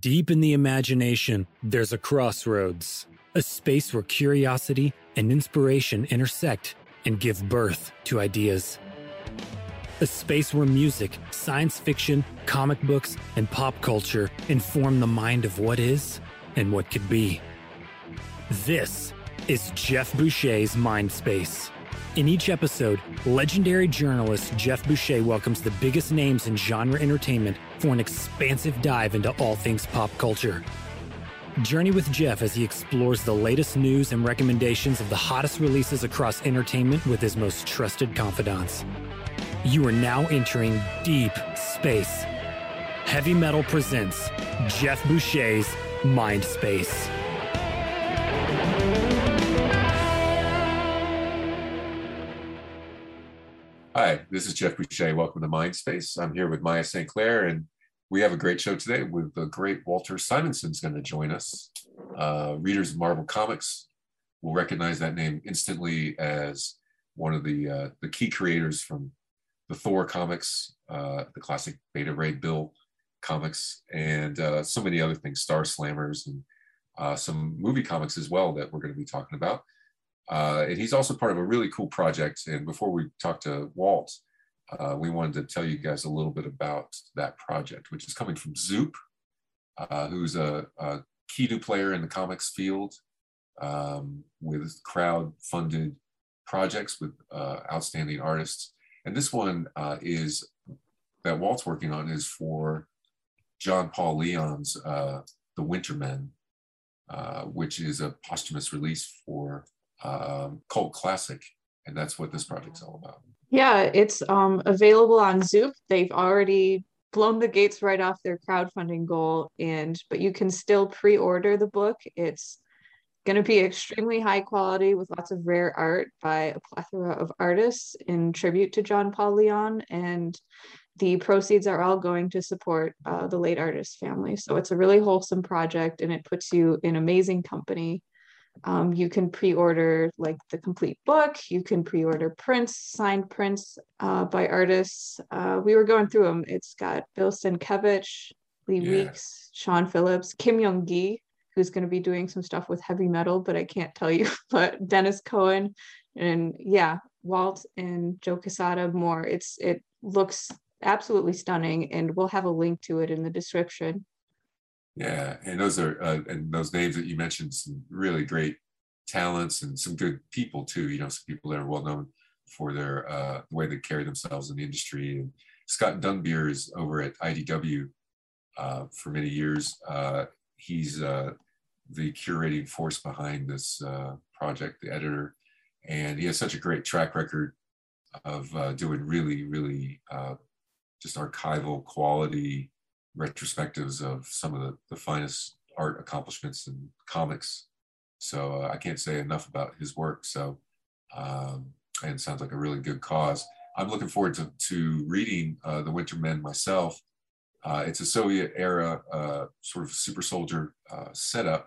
Deep in the imagination, there's a crossroads, a space where curiosity and inspiration intersect and give birth to ideas. A space where music, science fiction, comic books, and pop culture inform the mind of what is and what could be. This is Jeff Boucher's Mind Space. In each episode, legendary journalist Jeff Boucher welcomes the biggest names in genre entertainment for an expansive dive into all things pop culture. Journey with Jeff as he explores the latest news and recommendations of the hottest releases across entertainment with his most trusted confidants. You are now entering deep space. Heavy Metal presents Jeff Boucher's Mind Space. Hi, this is Jeff Boucher. Welcome to Mind Space. I'm here with Maya St. Clair, and we have a great show today with the great Walter Simonson is going to join us. Readers of Marvel Comics will recognize that name instantly as one of the key creators from the Thor comics, the classic Beta Ray Bill comics, and so many other things, Star Slammers, and some movie comics as well that we're going to be talking about. And he's also part of a really cool project. And before we talk to Walt, we wanted to tell you guys a little bit about that project, which is coming from Zoop, who's a key new player in the comics field with crowd-funded projects with outstanding artists. And this one is that Walt's working on is for John Paul Leon's The Wintermen, which is a posthumous release for cult classic, and that's what this project's all about. Yeah, it's available on Zoop. They've already blown the gates right off their crowdfunding goal, but you can still pre-order the book. It's going to be extremely high quality with lots of rare art by a plethora of artists in tribute to John Paul Leon, and the proceeds are all going to support the late artist family. So it's a really wholesome project, and it puts you in amazing company. You can pre-order like the complete book. You can pre-order prints, signed prints by artists. We were going through them. It's got Bill Sienkiewicz, Lee Weeks, Sean Phillips, Kim Young Gi, who's going to be doing some stuff with Heavy Metal, but I can't tell you, but Dennis Cohen and Walt and Joe Quesada more. It looks absolutely stunning, and we'll have a link to it in the description. Yeah, and those are and those names that you mentioned, some really great talents and some good people too. You know, some people that are well known for their way they carry themselves in the industry. And Scott Dunbier is over at IDW for many years. He's the curating force behind this project, the editor, and he has such a great track record of doing really, really just archival quality retrospectives of some of the finest art accomplishments in comics. So I can't say enough about his work. So, and it sounds like a really good cause. I'm looking forward to reading The Wintermen myself. It's a Soviet era sort of super soldier setup.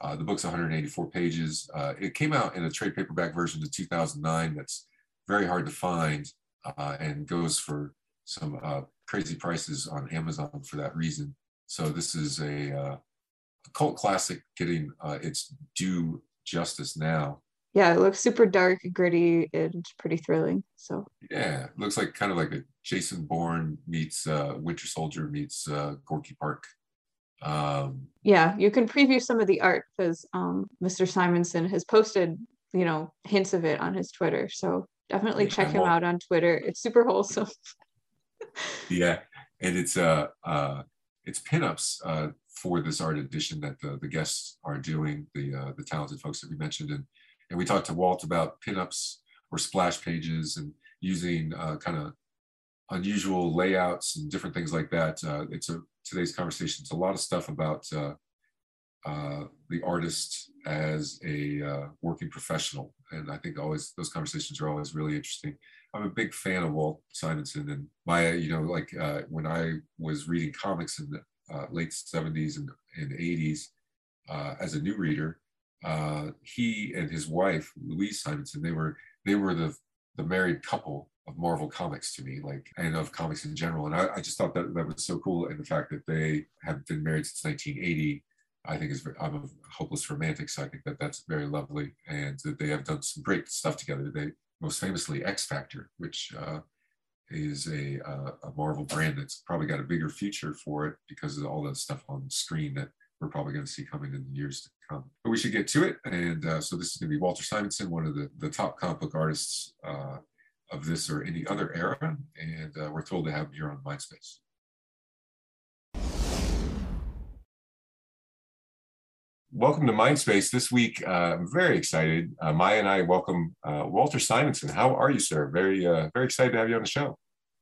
The book's 184 pages. It came out in a trade paperback version in 2009. That's very hard to find and goes for some crazy prices on Amazon for that reason. So this is a cult classic getting its due justice now. Yeah, it looks super dark, gritty, and pretty thrilling. So yeah, it looks like kind of like a Jason Bourne meets Winter Soldier meets Gorky Park. Yeah, you can preview some of the art because Mr. Simonson has posted, you know, hints of it on his Twitter. So definitely check him out on Twitter. It's super wholesome. Yeah, and it's pinups for this art edition that the guests are doing, the talented folks that we mentioned, and we talked to Walt about pinups or splash pages and using kind of unusual layouts and different things like that. Today's conversation. It's a lot of stuff about the artist as a working professional, and I think always those conversations are always really interesting. I'm a big fan of Walt Simonson and Maya, you know, like when I was reading comics in the late 70s and 80s as a new reader, he and his wife, Louise Simonson, they were the married couple of Marvel comics to me, like, and of comics in general. And I just thought that that was so cool. And the fact that they have been married since 1980, I think is, I'm a hopeless romantic, so I think that that's very lovely. And that they have done some great stuff together. They most famously X Factor, which is a Marvel brand that's probably got a bigger future for it because of all that stuff on screen that we're probably going to see coming in the years to come. But we should get to it. And so this is going to be Walter Simonson, one of the top comic book artists of this or any other era. And we're thrilled to have him here on Mindspace. Welcome to Mindspace. This week, I'm very excited. Maya and I welcome Walter Simonson. How are you, sir? Very excited to have you on the show.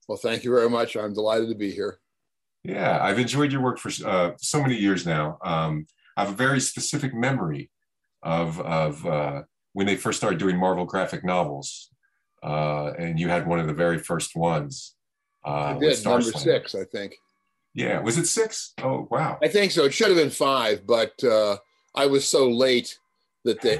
Well, thank you very much. I'm delighted to be here. Yeah, I've enjoyed your work for so many years now. I have a very specific memory of when they first started doing Marvel graphic novels, and you had one of the very first ones. I did, Star number Slammers. 6, I think. Yeah, was it 6? Oh, wow. I think so. It should have been 5, but... I was so late that they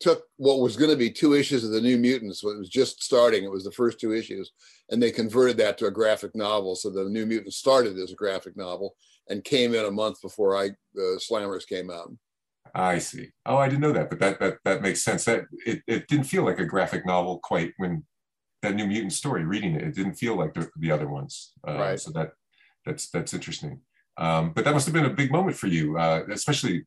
took what was going to be 2 issues of the New Mutants when it was just starting. It was the first 2 issues, and they converted that to a graphic novel. So the New Mutants started as a graphic novel and came in a month before Slammers came out. I see. Oh, I didn't know that, but that makes sense. That it didn't feel like a graphic novel quite when that New Mutant story. Reading it, it didn't feel like the other ones. Right. So that's interesting. But that must have been a big moment for you, especially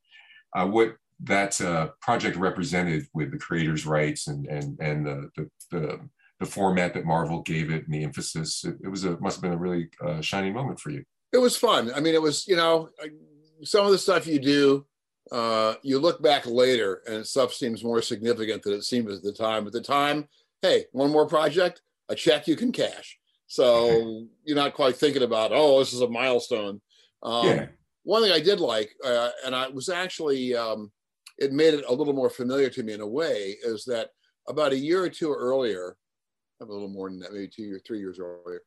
what that project represented with the creators' rights and the format that Marvel gave it and the emphasis. It was must have been a really shining moment for you. It was fun. I mean, it was, you know, some of the stuff you do, you look back later and stuff seems more significant than it seemed at the time. At the time, hey, one more project, a check you can cash. So you're not quite thinking about, oh, this is a milestone. Yeah. One thing I did like, and I was actually, it made it a little more familiar to me in a way, is that about a year or two earlier, a little more than that, maybe 2 or 3 years earlier,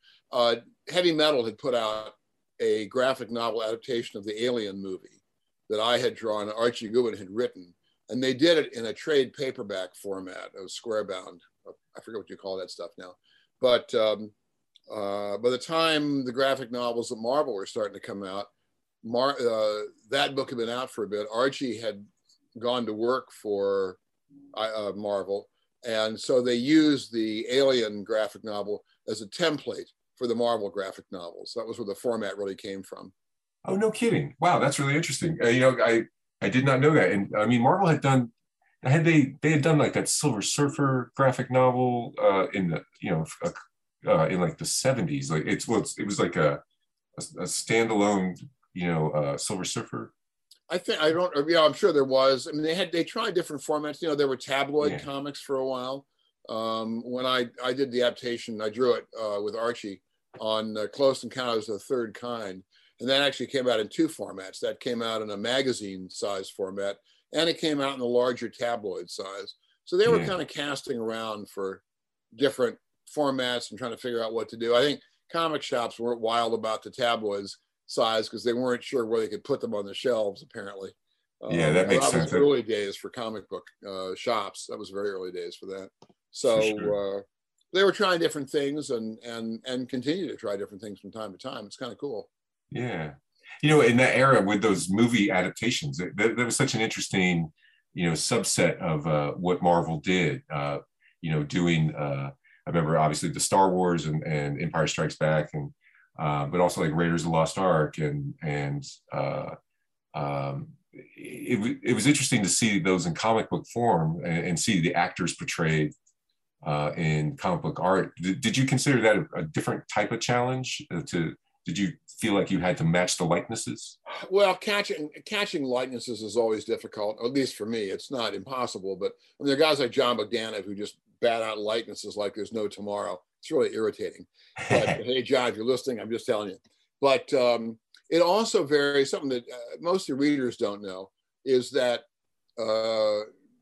Heavy Metal had put out a graphic novel adaptation of the Alien movie that I had drawn, Archie Goodwin had written, and they did it in a trade paperback format, it was square bound. I forget what you call that stuff now, but by the time the graphic novels at Marvel were starting to come out, that book had been out for a bit. Archie had gone to work for Marvel, and so they used the Alien graphic novel as a template for the Marvel graphic novels. That was where the format really came from. Oh, no kidding. Wow, that's really interesting. You know, I did not know that. And I mean, Marvel had done... They had done like that Silver Surfer graphic novel in the, you know... in like the 70s, like it was like a standalone, you know, Silver Surfer. I'm sure there was. I mean, they tried different formats. You know, there were tabloid comics for a while. When I did the adaptation, I drew it with Archie on Close Encounters of the Third Kind, and that actually came out in 2 formats. That came out in a magazine-size format, and it came out in the larger tabloid size. So they were kind of casting around for different formats and trying to figure out what to do. I think comic shops weren't wild about the tabloids size because they weren't sure where they could put them on the shelves, apparently. Yeah, that makes sense. That was early days for comic book shops. That was very early days for that. So for sure. They were trying different things and continue to try different things from time to time. It's kind of cool. Yeah. You know, in that era with those movie adaptations, that was such an interesting, you know, subset of what Marvel did, you know, doing... I remember obviously the Star Wars and Empire Strikes Back, and but also like Raiders of the Lost Ark, and it was interesting to see those in comic book form and see the actors portrayed in comic book art. Did you consider that a different type of challenge? Did you feel like you had to match the likenesses? Well, catching likenesses is always difficult, at least for me. It's not impossible, but I mean, there are guys like John Byrne who just bat out likenesses like there's no tomorrow. It's really irritating. But hey, John, if you're listening, I'm just telling you. But it also varies. Something that most of the readers don't know is that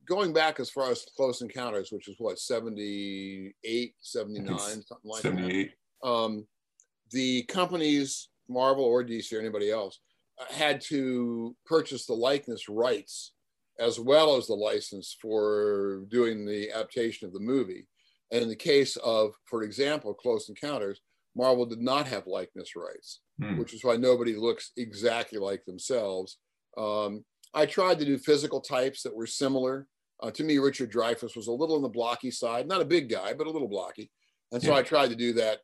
going back as far as Close Encounters, which is what, 78, 79, something like 78. That. 78. The companies, Marvel or DC or anybody else, had to purchase the likeness rights as well as the license for doing the adaptation of the movie. And in the case of, for example, Close Encounters, Marvel did not have likeness rights, which is why nobody looks exactly like themselves. I tried to do physical types that were similar. To me, Richard Dreyfuss was a little on the blocky side, not a big guy, but a little blocky. And so I tried to do that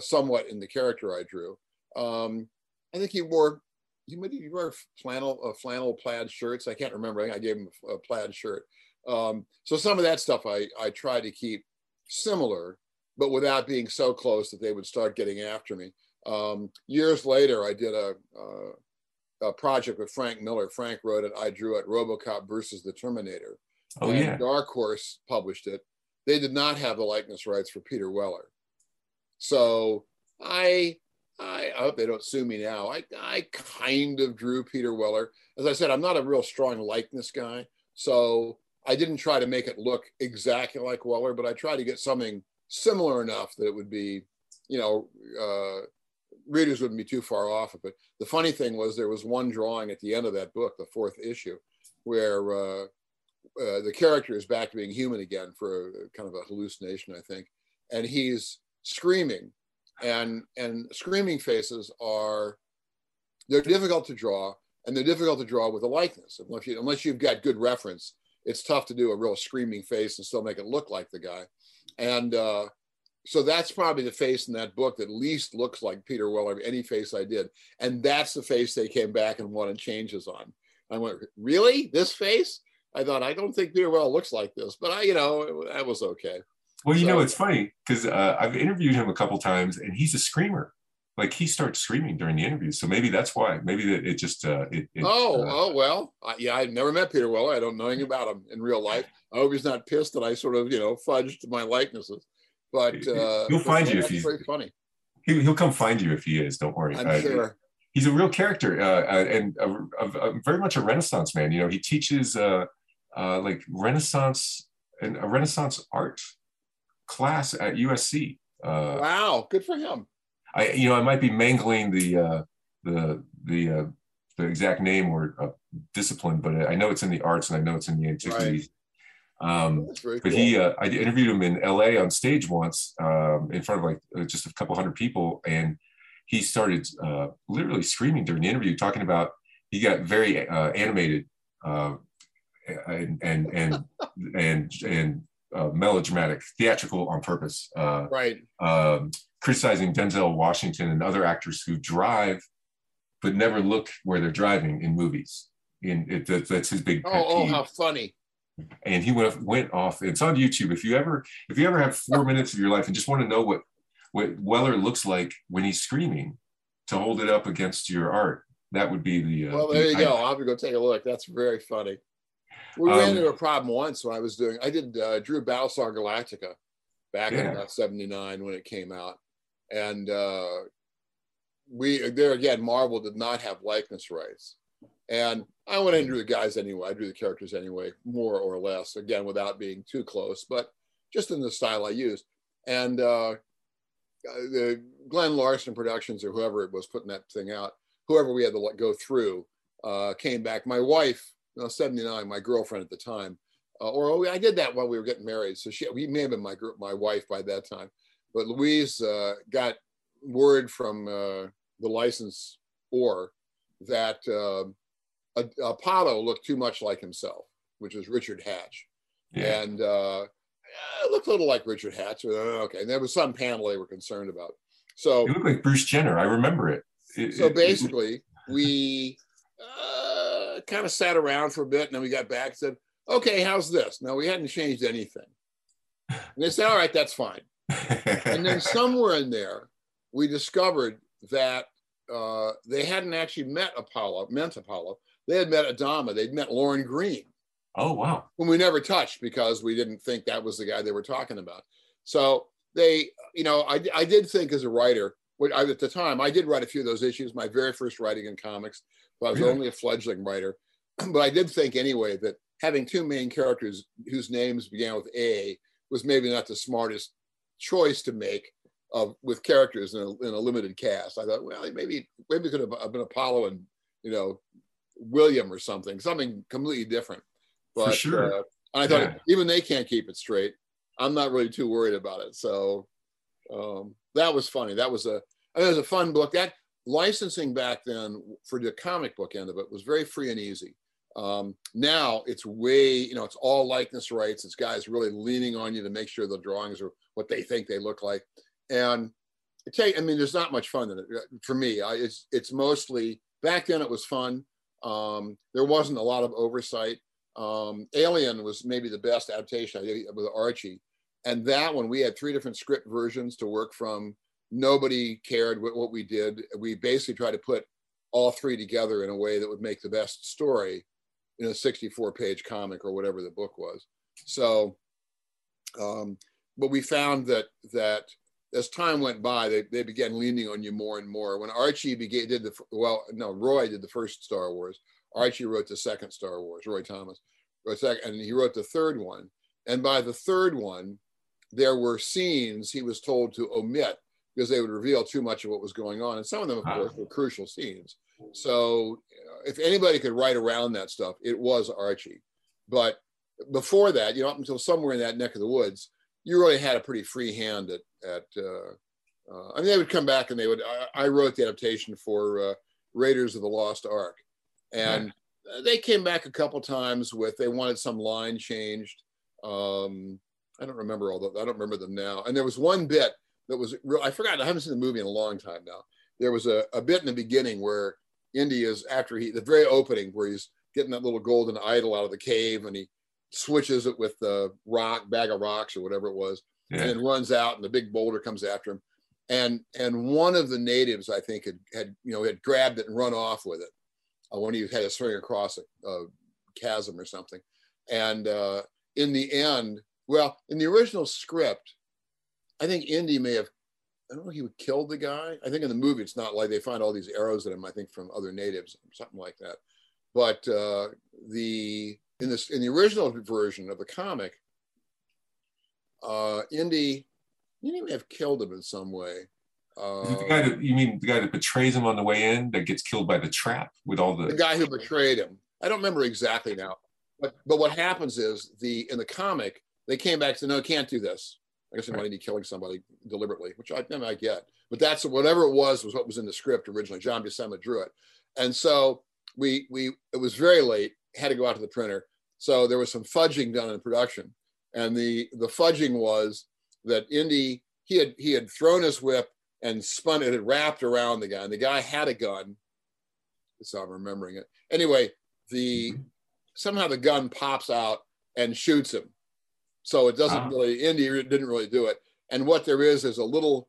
somewhat in the character I drew. I think he wore flannel plaid shirts. I can't remember. I think I gave him a plaid shirt. So some of that stuff I tried to keep similar, but without being so close that they would start getting after me. Years later, I did a project with Frank Miller. Frank wrote it. I drew it, RoboCop versus the Terminator. And Dark Horse published it. They did not have the likeness rights for Peter Weller. So I hope they don't sue me now. I kind of drew Peter Weller. As I said, I'm not a real strong likeness guy. So I didn't try to make it look exactly like Weller, but I tried to get something similar enough that it would be, readers wouldn't be too far off of it. The funny thing was there was one drawing at the end of that book, the fourth issue, where the character is back to being human again for a kind of hallucination, I think. And he's screaming. And screaming faces they're difficult to draw, and they're difficult to draw with a likeness. Unless you've got good reference, it's tough to do a real screaming face and still make it look like the guy. And so that's probably the face in that book that least looks like Peter Weller, any face I did. And that's the face they came back and wanted changes on. I went, really? This face? I thought, I don't think Peter Weller looks like this, but that was okay. Well, it's funny because I've interviewed him a couple times, and he's a screamer. Like, he starts screaming during the interview, so maybe that's why. Maybe it just I've never met Peter Weller. I don't know anything about him in real life. I hope he's not pissed that I sort of fudged my likenesses. But he'll find you if he's very funny. He'll come find you if he is. Don't worry. I'm sure. He's a real character and a very much a Renaissance man. He teaches like Renaissance and a Renaissance art class at USC. Wow, good for him. I might be mangling the exact name or discipline, but I know it's in the arts and I know it's in the antiquities. Right. But cool. I interviewed him in LA on stage once in front of just a couple hundred people, and he started literally screaming during the interview, talking about he got very animated and melodramatic, theatrical on purpose. Criticizing Denzel Washington and other actors who drive, but never look where they're driving in movies. That's his big pet peeve. How funny! And he went off. It's on YouTube. If you ever have 4 minutes of your life and just want to know what Weller looks like when he's screaming, to hold it up against your art, that would be the. Well, there you go. I'll have to go take a look. That's very funny. We ran into a problem once when I drew Battlestar Galactica back in about 1979 when it came out. And Marvel did not have likeness rights. And I went and drew the guys anyway. I drew the characters anyway, more or less, again, without being too close, but just in the style I used. And the Glenn Larson Productions or whoever it was putting that thing out, whoever we had to go through, came back. My wife, 1979, my girlfriend at the time, I did that while we were getting married. So he may have been my wife by that time. But Louise got word from the licensor that Apollo looked too much like himself, which is Richard Hatch. Yeah. And it looked a little like Richard Hatch. Okay. And there was some panel they were concerned about. So it looked like Bruce Jenner. I remember it. We kind of sat around for a bit, and then we got back and said, okay, how's this? No, we hadn't changed anything. And they said, all right, that's fine. And then somewhere in there, we discovered that they hadn't actually met Apollo. They had met Adama. They'd met Lauren Green. Oh, wow. Whom we never touched because we didn't think that was the guy they were talking about. So they, I did think as a writer, at the time, I did write a few of those issues, my very first writing in comics, but I was only a fledgling writer. But I did think anyway that having two main characters whose names began with A was maybe not the smartest choice to make with characters in a limited cast. I thought, well, maybe it could have been Apollo and William or something completely different. But, for sure. And I thought, even they can't keep it straight. I'm not really too worried about it. So that was funny. That was a fun book. That licensing back then for the comic book end of it was very free and easy. Now it's way, it's all likeness rights. It's guys really leaning on you to make sure the drawings are what they think they look like. And there's not much fun in it for me. It's mostly, back then it was fun. There wasn't a lot of oversight. Alien was maybe the best adaptation I did with Archie. And that one, we had 3 different script versions to work from. Nobody cared what we did. We basically tried to put all 3 together in a way that would make the best story in a 64-page comic or whatever the book was. So, but we found that as time went by, they began leaning on you more and more. When Archie Roy did the first Star Wars. Archie wrote the second Star Wars, Roy Thomas wrote second, and he wrote the third one. And by the third one, there were scenes he was told to omit because they would reveal too much of what was going on. And some of them, of course, were crucial scenes. So if anybody could write around that stuff, it was Archie. But before that, up until somewhere in that neck of the woods, you really had a pretty free hand they would come back and they would, I wrote the adaptation for Raiders of the Lost Ark. And they came back a couple times they wanted some line changed. I don't remember them now. And there was one bit that was real, I forgot, I haven't seen the movie in a long time now. There was a bit in the beginning where India's the very opening where he's getting that little golden idol out of the cave and he switches it with the bag of rocks or whatever it was. And then runs out and the big boulder comes after him. And one of the natives, I think had grabbed it and run off with it. When he had a swing across a chasm or something. And in the end, in the original script, I think Indy I don't know if he would kill the guy. I think in the movie, it's not like they find all these arrows in him, I think from other natives, something like that. But in the original version of the comic, Indy, you didn't even have killed him in some way. You mean the guy that betrays him on the way in, that gets killed by the trap with all the guy who betrayed him? I don't remember exactly now, but what happens is in the comic they came back and said, no, can't do this. I guess they might be killing somebody deliberately, which I get. But that's whatever it was what was in the script originally. John Buscema drew it, and so we it was very late, had to go out to the printer. So there was some fudging done in production, and the fudging was that Indy he had thrown his whip and spun it, had wrapped around the guy. And the guy had a gun. That's how I'm remembering it. Anyway, somehow the gun pops out and shoots him. So it doesn't really, Indy didn't really do it. And what there is a little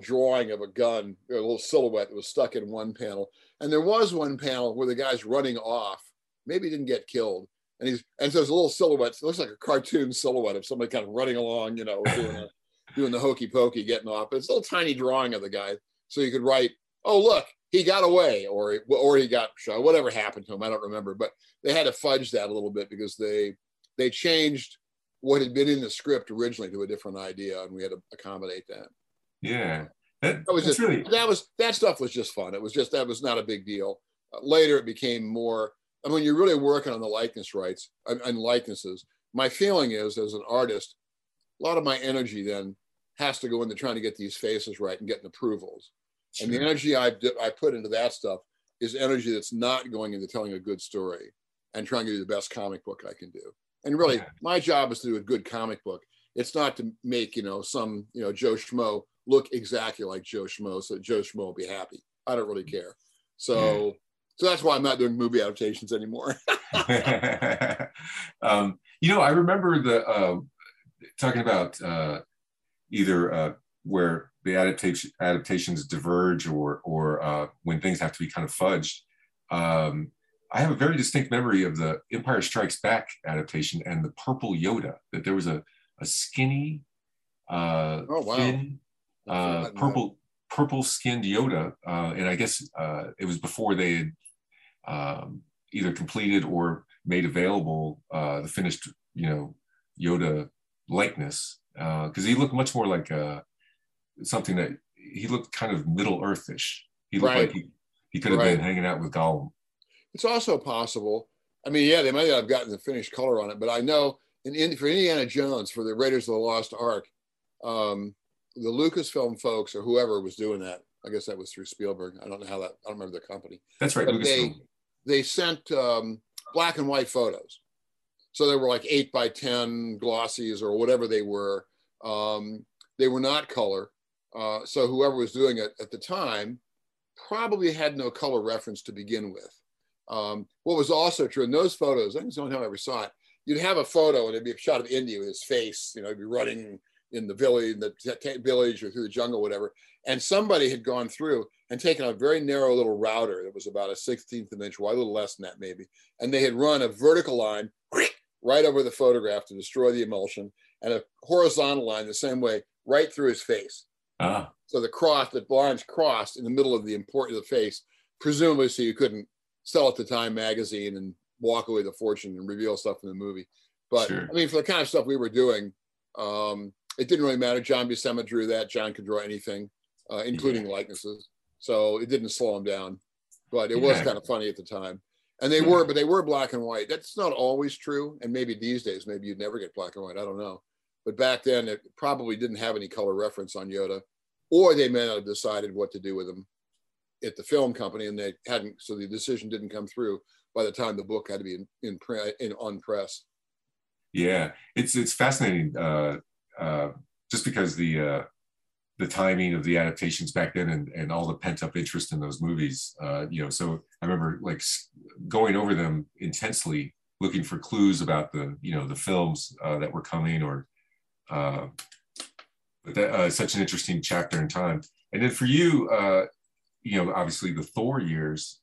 drawing of a gun, a little silhouette that was stuck in one panel. And there was one panel where the guy's running off. Maybe he didn't get killed. And so there's a little silhouette. So it looks like a cartoon silhouette of somebody kind of running along, doing the hokey pokey, getting off. But it's a little tiny drawing of the guy. So you could write, oh, look, he got away, or he got shot, whatever happened to him, I don't remember. But they had to fudge that a little bit because they changed what had been in the script originally to a different idea, and we had to accommodate that. Yeah. That stuff was just fun. It was just, that was not a big deal. Later, it became more, when you're really working on the likeness rights and likenesses, my feeling is, as an artist, a lot of my energy then has to go into trying to get these faces right and getting approvals. Sure. And the energy I put into that stuff is energy that's not going into telling a good story and trying to do the best comic book I can do. And really, my job is to do a good comic book. It's not to make, some, Joe Schmo look exactly like Joe Schmo so Joe Schmo will be happy. I don't really care. So, so that's why I'm not doing movie adaptations anymore. I remember talking about either where the adaptations diverge or when things have to be kind of fudged. I have a very distinct memory of the Empire Strikes Back adaptation and the Purple Yoda, that there was a skinny, thin, purple-skinned Yoda. And I guess it was before they had either completed or made available the finished, Yoda likeness, because he looked much more like something that he looked kind of Middle Earthish. He looked like he could have been hanging out with Gollum. It's also possible. I mean, yeah, they might not have gotten the finished color on it, but I know for Indiana Jones, for the Raiders of the Lost Ark, the Lucasfilm folks or whoever was doing that, I guess that was through Spielberg. I don't know how that, I don't remember the company. That's right, Lucasfilm. They sent black and white photos. So they were like 8x10 glossies or whatever they were. They were not color. So whoever was doing it at the time probably had no color reference to begin with. What was also true in those photos, I think it's the only time I ever saw it, you'd have a photo and it'd be a shot of Indy with his face, you know, he'd be running in the village, or through the jungle, whatever. And somebody had gone through and taken a very narrow little router that was about a 16th of an inch wide, a little less than that maybe. And they had run a vertical line right over the photograph to destroy the emulsion, and a horizontal line the same way, right through his face. Ah. So the cross, the lines crossed in the middle of the important of the face, presumably so you couldn't sell it to Time magazine and walk away the fortune and reveal stuff in the movie. But sure. I mean, for the kind of stuff we were doing, it didn't really matter. John Buscema drew that. John could draw anything, including likenesses. So it didn't slow him down, but it was kind of funny at the time. And they were, but they were black and white. That's not always true. And maybe these days, maybe you'd never get black and white. I don't know. But back then, it probably didn't have any color reference on Yoda, or they may not have decided what to do with them at the film company, and they hadn't. So the decision didn't come through by the time the book had to be in print, on press. Yeah, it's fascinating. Just because the timing of the adaptations back then and all the pent up interest in those movies, you know, so I remember like going over them intensely, looking for clues about the, you know, the films that were coming, or, but that, such an interesting chapter in time. And then for you, you know, obviously the Thor years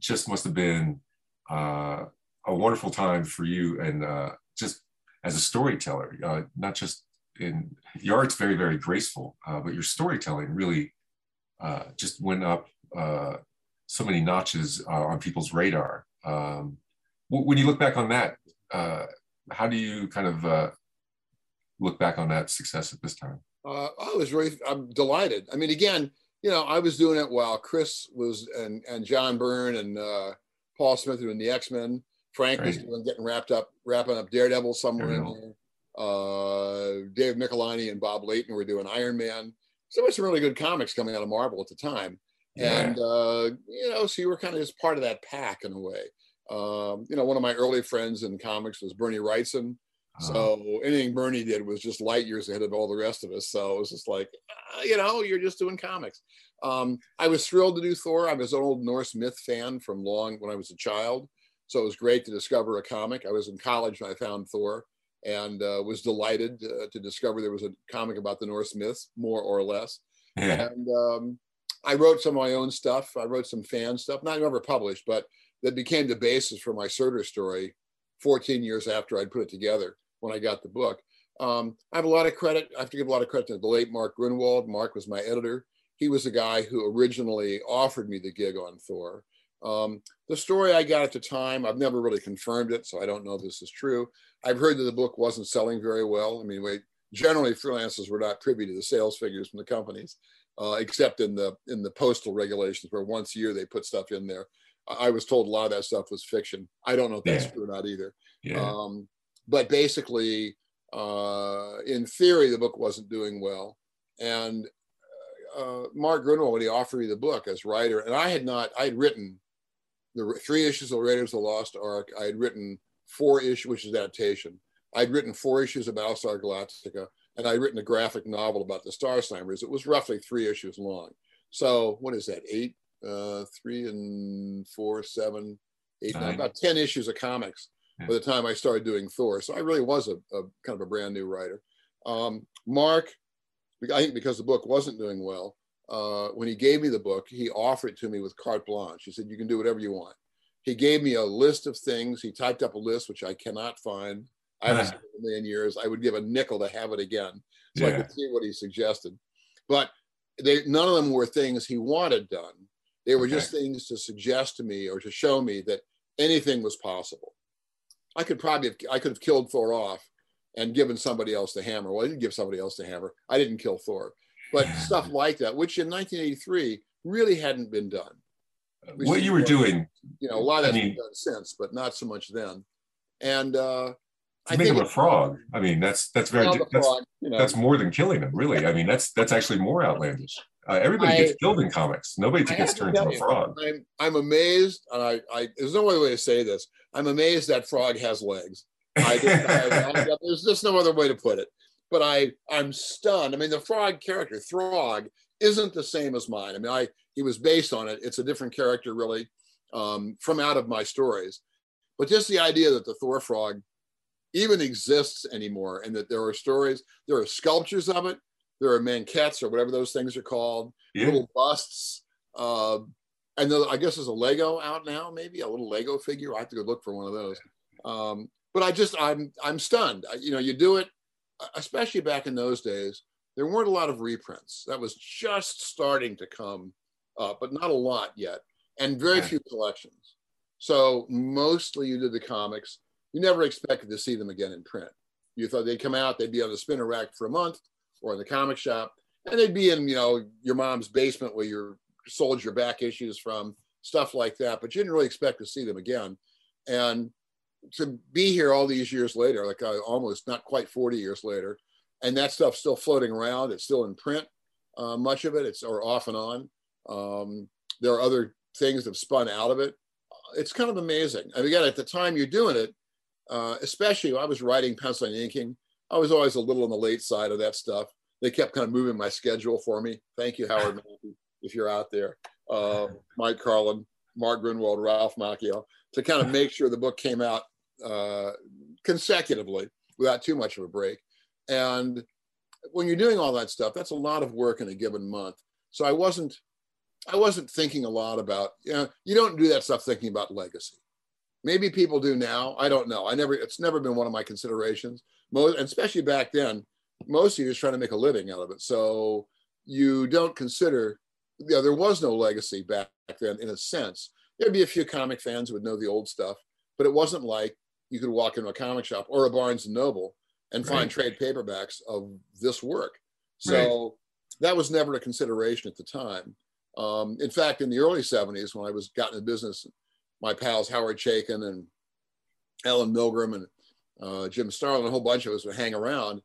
just must've been a wonderful time for you. And just as a storyteller, not just in your art's very, very graceful, but your storytelling really just went up so many notches on people's radar. When you look back on that, how do you kind of look back on that success at this time? I'm delighted. I mean, again, you know, I was doing it while Chris was, and John Byrne and Paul Smith were in the X-Men. Frank was doing, getting wrapping up Daredevil somewhere in there. Dave Michelinie and Bob Layton were doing Iron Man. So there were some really good comics coming out of Marvel at the time. And, you know, so you were kind of just part of that pack in a way. You know, one of my early friends in comics was Bernie Wrightson. So anything Bernie did was just light years ahead of all the rest of us. So it was just like, you know, you're just doing comics. I was thrilled to do Thor. I was an old Norse myth fan from long when I was a child. So it was great to discover a comic. I was in college when I found Thor, and was delighted to discover there was a comic about the Norse myths, more or less. Yeah. And I wrote some of my own stuff. I wrote some fan stuff, not ever published, but that became the basis for my Surtur story 14 years after I'd put it together when I got the book. I have a lot of credit. I have to give a lot of credit to the late Mark Grunewald. Mark was my editor. He was the guy who originally offered me the gig on Thor. The story I got at the time, I've never really confirmed it, so I don't know if this is true. I've heard that the book wasn't selling very well. I mean, generally freelancers were not privy to the sales figures from the companies, except in the postal regulations where once a year they put stuff in there. I was told a lot of that stuff was fiction. I don't know if that's true or not either. Yeah. But basically, in theory, the book wasn't doing well. And Mark Grunewald, when he offered me the book as writer, and I had written the 3 issues of Raiders of the Lost Ark. I had written 4 issues, which is adaptation. I'd written 4 issues of Battlestar Galactica, and I'd written a graphic novel about the Star Slammers. It was roughly 3 issues long. So what is that, 8? 3 and 4, 7, 8, 9, about 10 issues of comics by the time I started doing Thor. So I really was a kind of a brand new writer. Mark, I think because the book wasn't doing well, when he gave me the book, he offered it to me with carte blanche. He said, you can do whatever you want. He gave me a list of things. He typed up a list, which I cannot find. I haven't seen it in a million years. I would give a nickel to have it again. So I could see what he suggested. But none of them were things he wanted done. They were just things to suggest to me or to show me that anything was possible. I could have killed Thor off and given somebody else the hammer. Well, I didn't give somebody else the hammer. I didn't kill Thor. But stuff like that, which in 1983 really hadn't been done. What you were doing. You know, a lot has been done since, but not so much then. And I think of a frog. I mean, that's very frog, you know. That's more than killing him, really. I mean, that's actually more outlandish. Everybody gets killed in comics. Nobody gets turned into a frog. I'm amazed. There's no other way to say this. I'm amazed that frog has legs. There's just no other way to put it. But I'm stunned. I mean, the frog character, Throg, isn't the same as mine. I mean, he was based on it. It's a different character, really, from out of my stories. But just the idea that the Thor frog even exists anymore, and that there are stories, there are sculptures of it, there are maquettes or whatever those things are called, little busts. And I guess there's a Lego out now, maybe a little Lego figure. I have to go look for one of those. But I'm stunned. You know, you do it, especially back in those days, there weren't a lot of reprints. That was just starting to come up, but not a lot yet, and very few collections. So mostly you did the comics. You never expected to see them again in print. You thought they'd come out, they'd be on the spinner rack for a month, or in the comic shop, and they'd be in, you know, your mom's basement where you sold your back issues from, stuff like that, but you didn't really expect to see them again. And to be here all these years later, like almost not quite 40 years later, and that stuff's still floating around, it's still in print, much of it, or off and on. There are other things that have spun out of it. It's kind of amazing. And again, at the time you're doing it, especially when I was writing, penciling, inking, I was always a little on the late side of that stuff. They kept kind of moving my schedule for me. Thank you, Howard Mackey, if you're out there. Mike Carlin, Mark Grunewald, Ralph Macchio, to kind of make sure the book came out consecutively without too much of a break. And when you're doing all that stuff, that's a lot of work in a given month. So I wasn't thinking a lot about, you know, you don't do that stuff thinking about legacy. Maybe people do now. I don't know. It's never been one of my considerations. And especially back then, most of you was trying to make a living out of it. So you don't consider, you know, there was no legacy back then in a sense. There'd be a few comic fans who would know the old stuff, but it wasn't like you could walk into a comic shop or a Barnes & Noble and find trade paperbacks of this work. So that was never a consideration at the time. In fact, in the early 70s, when I was gotten into business, my pals Howard Chaykin and Ellen Milgram and Jim Starlin, a whole bunch of us would hang around.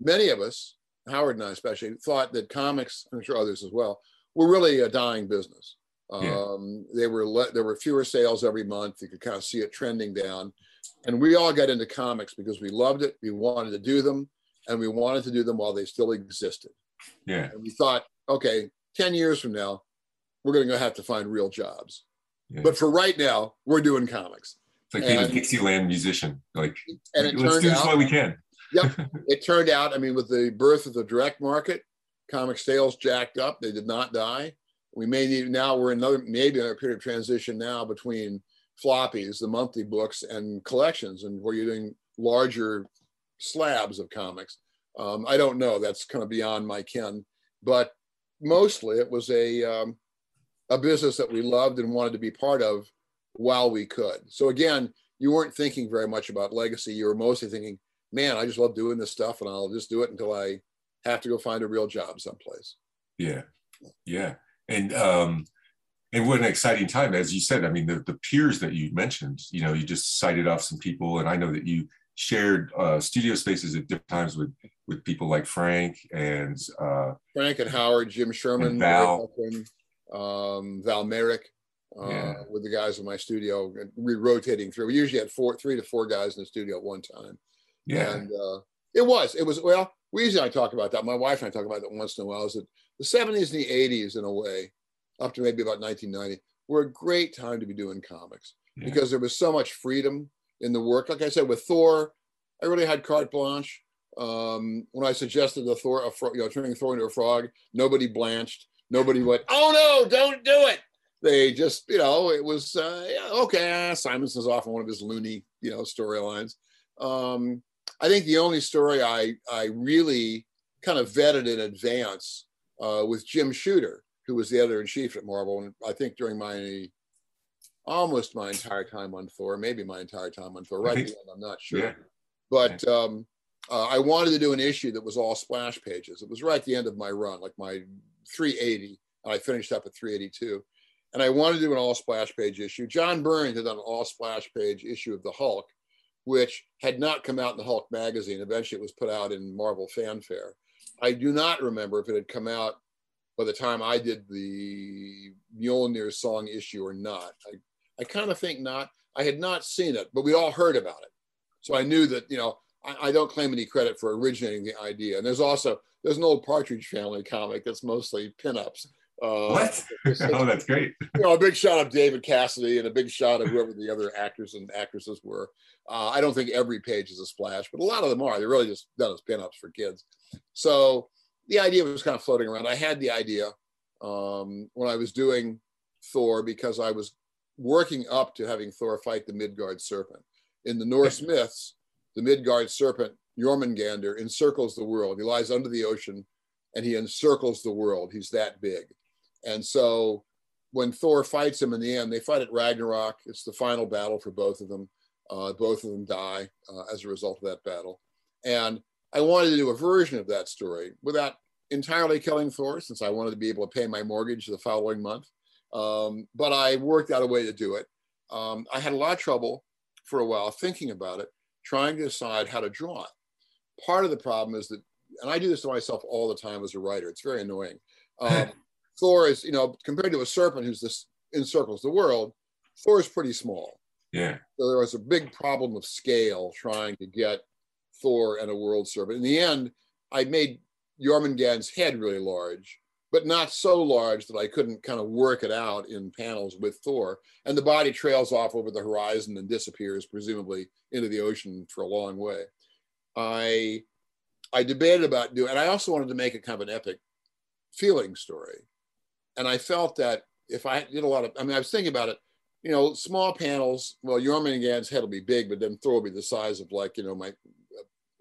Many of us, Howard and I especially, thought that comics, I'm sure others as well, were really a dying business. There were fewer sales every month. You could kind of see it trending down. And we all got into comics because we loved it. We wanted to do them, and we wanted to do them while they still existed. Yeah. And we thought, okay, 10 years from now, we're going to have to find real jobs. Yeah. But for right now, we're doing comics. It's like being a Dixieland musician. Let's do this while we can. It turned out, I mean, with the birth of the direct market, comic sales jacked up. They did not die. We may need, now we're in maybe another period of transition now between floppies, the monthly books, and collections, and where you're doing larger slabs of comics. I don't know. That's kind of beyond my ken. But mostly it was a business that we loved and wanted to be part of while we could. So again, you weren't thinking very much about legacy. You were mostly thinking, man, I just love doing this stuff, and I'll just do it until I have to go find a real job someplace. Yeah, yeah. And what an exciting time, as you said. I mean, the peers that you mentioned, you know, you just cited off some people, and I know that you shared studio spaces at different times with people like Frank and Howard, Jim Sherman, and Val Mayerik, with the guys in my studio, rotating through. We usually had three to four guys in the studio at one time. Yeah. And well, I talk about that. My wife and I talk about that once in a while, is that the 70s and the 80s, in a way, up to maybe about 1990, were a great time to be doing comics because there was so much freedom in the work. Like I said, with Thor, I really had carte blanche. When I suggested the Thor, turning Thor into a frog, nobody blanched. Nobody went, oh no, don't do it. They just, you know, it was, okay, Simonson's off on one of his loony, you know, storylines. I think the only story I really kind of vetted in advance with Jim Shooter, who was the editor-in-chief at Marvel, and I think during almost my entire time on Thor, maybe my entire time on Thor, right at the end, I'm not sure. Yeah. But I wanted to do an issue that was all splash pages. It was right at the end of my run, like my 380, and I finished up at 382. And I wanted to do an all-splash page issue. John Byrne did an all-splash page issue of the Hulk, which had not come out in the Hulk magazine. Eventually, it was put out in Marvel Fanfare. I do not remember if it had come out by the time I did the Mjolnir Song issue or not. I kind of think not. I had not seen it, but we all heard about it. So I knew that, you know, I don't claim any credit for originating the idea. And there's an old Partridge Family comic that's mostly pinups. What? Oh, that's great. You know, a big shot of David Cassidy and a big shot of whoever the other actors and actresses were. I don't think every page is a splash, but a lot of them are. They're really just done as pinups for kids. So the idea was kind of floating around. I had the idea when I was doing Thor, because I was working up to having Thor fight the Midgard serpent. In the Norse myths, the Midgard serpent, Jormungandr, encircles the world. He lies under the ocean and he encircles the world. He's that big. And so when Thor fights him in the end, they fight at Ragnarok. It's the final battle for both of them. Both of them die as a result of that battle. And I wanted to do a version of that story without entirely killing Thor, since I wanted to be able to pay my mortgage the following month. But I worked out a way to do it. I had a lot of trouble for a while thinking about it, trying to decide how to draw it. Part of the problem is that, and I do this to myself all the time as a writer, it's very annoying. Thor is, you know, compared to a serpent who's this encircles the world, Thor is pretty small. Yeah. So there was a big problem of scale trying to get Thor and a world serpent. In the end, I made Jormungandr's head really large, but not so large that I couldn't kind of work it out in panels with Thor. And the body trails off over the horizon and disappears, presumably into the ocean for a long way. I debated about doing, and I also wanted to make it kind of an epic feeling story. And I felt that if I did a lot of, I mean, I was thinking about it, you know, small panels, well, Jormungandr's head will be big, but then Thor will be the size of, like, you know, my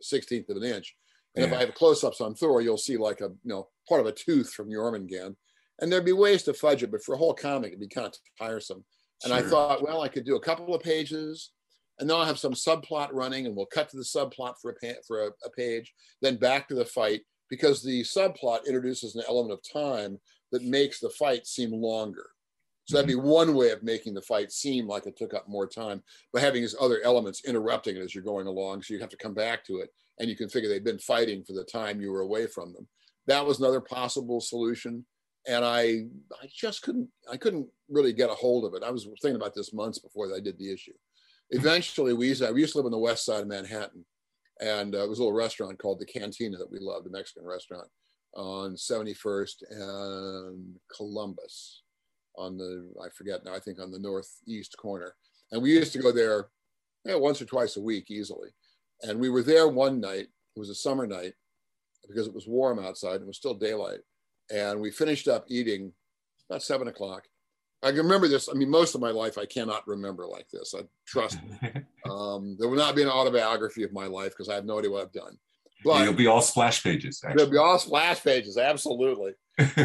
16th of an inch. And if I have close-ups on Thor, you'll see like a, you know, part of a tooth from Jormungandr. And there'd be ways to fudge it, but for a whole comic, it'd be kind of tiresome. And I thought, well, I could do a couple of pages, and then I'll have some subplot running, and we'll cut to the subplot for a page, then back to the fight, because the subplot introduces an element of time that makes the fight seem longer. So that'd be one way of making the fight seem like it took up more time, by having these other elements interrupting it as you're going along, so you have to come back to it, and you can figure they've been fighting for the time you were away from them. That was another possible solution, and I just couldn't really get a hold of it. I was thinking about this months before I did the issue. Eventually, we used to live on the west side of Manhattan, and it was a little restaurant called the Cantina that we loved, a Mexican restaurant, on 71st and Columbus, on the, I forget now, I think on the northeast corner. And we used to go there, yeah, once or twice a week easily. And we were there one night, it was a summer night, because it was warm outside and it was still daylight. And we finished up eating about 7 o'clock. I can remember this. I mean, most of my life, I cannot remember like this. Trust me. There will not be an autobiography of my life, because I have no idea what I've done. But it'll be all splash pages. It'll be all splash pages. Absolutely.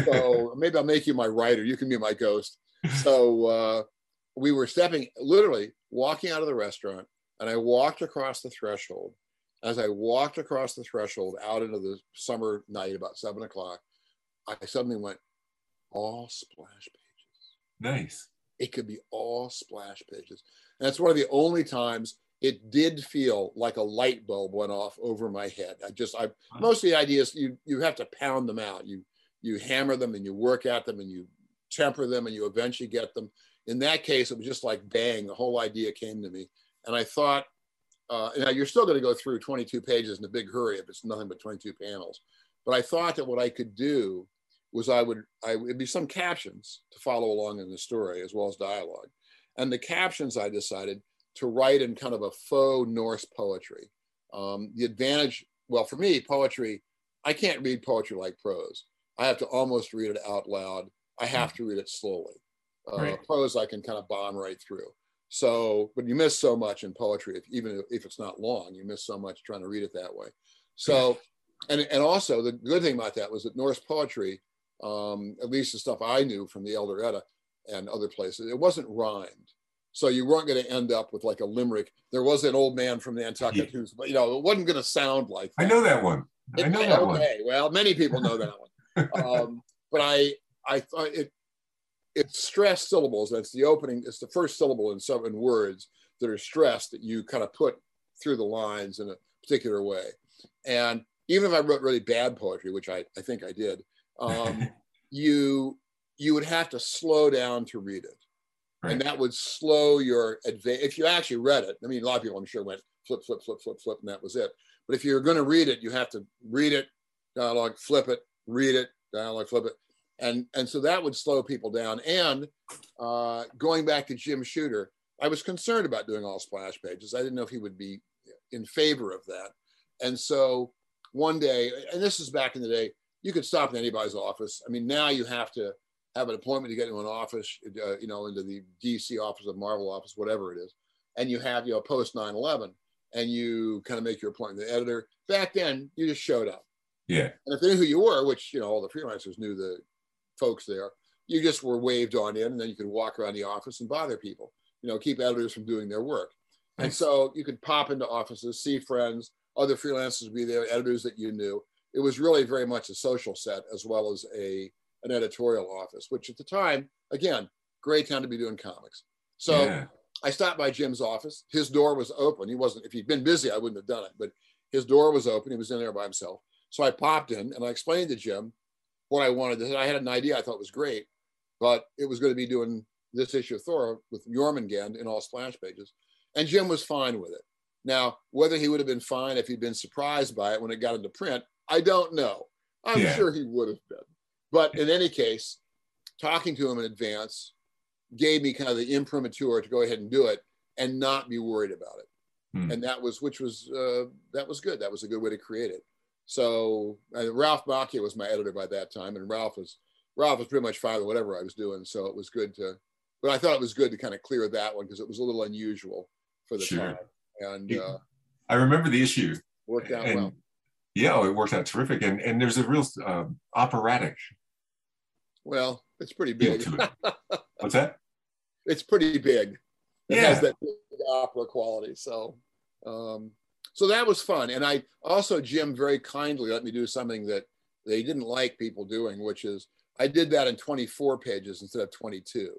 So maybe I'll make you my writer. You can be my ghost. So we were literally walking out of the restaurant, and I walked across the threshold. As I walked across the threshold out into the summer night, about 7 o'clock, I suddenly went, all splash pages. Nice. It could be all splash pages. And that's one of the only times it did feel like a light bulb went off over my head. Most of the ideas, you have to pound them out. You hammer them and you work at them and you temper them and you eventually get them. In that case, it was just like bang, the whole idea came to me. And I thought, now you're still going to go through 22 pages in a big hurry if it's nothing but 22 panels. But I thought that what I could do was it'd be some captions to follow along in the story as well as dialogue. And the captions I decided to write in kind of a faux Norse poetry. The advantage, well, for me, poetry, I can't read poetry like prose. I have to almost read it out loud. I have to read it slowly. Right. Prose, I can kind of bomb right through. So, but you miss so much in poetry, even if it's not long, you miss so much trying to read it that way. So, and also the good thing about that was that Norse poetry, at least the stuff I knew from the Elder Edda and other places, it wasn't rhymed. So you weren't going to end up with like a limerick. There was an old man from Nantucket who's, you know, it wasn't going to sound like that. I know that one. Well, many people know that one. But I thought it it's stressed syllables. That's the opening. It's the first syllable in some words that are stressed that you kind of put through the lines in a particular way. And even if I wrote really bad poetry, which I think I did, you would have to slow down to read it. Right. And that would slow your advance. If you actually read it, I mean, a lot of people I'm sure went flip, flip, flip, flip, flip, and that was it. But if you're going to read it, you have to read it, dialogue, flip it, read it, dialogue, flip it. And so that would slow people down. And going back to Jim Shooter, I was concerned about doing all splash pages. I didn't know if he would be in favor of that. And so one day, and this is back in the day, you could stop in anybody's office. I mean, now you have to have an appointment to get into an office, you know, into the DC office, of Marvel office, whatever it is. And you have, you know, post 9/11, and you kind of make your appointment with the editor. Back then, you just showed up. Yeah. And if they knew who you were, which, you know, all the freelancers knew the folks there, you just were waved on in, and then you could walk around the office and bother people, you know, keep editors from doing their work. Nice. And so you could pop into offices, see friends, other freelancers would be there, editors that you knew. It was really very much a social set as well as an editorial office, which at the time, again, great time to be doing comics. So yeah. I stopped by Jim's office. His door was open. He wasn't, if he'd been busy, I wouldn't have done it, but his door was open. He was in there by himself. So I popped in and I explained to Jim what I wanted. I had an idea I thought was great, but it was going to be doing this issue of Thor with Jormungandr in all splash pages. And Jim was fine with it. Now, whether he would have been fine if he'd been surprised by it when it got into print, I don't know. I'm sure he would have been. But in any case, talking to him in advance gave me kind of the imprimatur to go ahead and do it and not be worried about it. Hmm. And that was, which was, that was good. That was a good way to create it. So Ralph Macchia was my editor by that time. And Ralph was pretty much fine with whatever I was doing. So it was good to, but I thought it was good to kind of clear that one because it was a little unusual for the time. And I remember the issue. Worked out well. Yeah, it worked out terrific. And there's a real operatic. Well, it's pretty big. What's that? It's pretty big. It has that big opera quality. So so that was fun. And I also, Jim very kindly let me do something that they didn't like people doing, which is I did that in 24 pages instead of 22.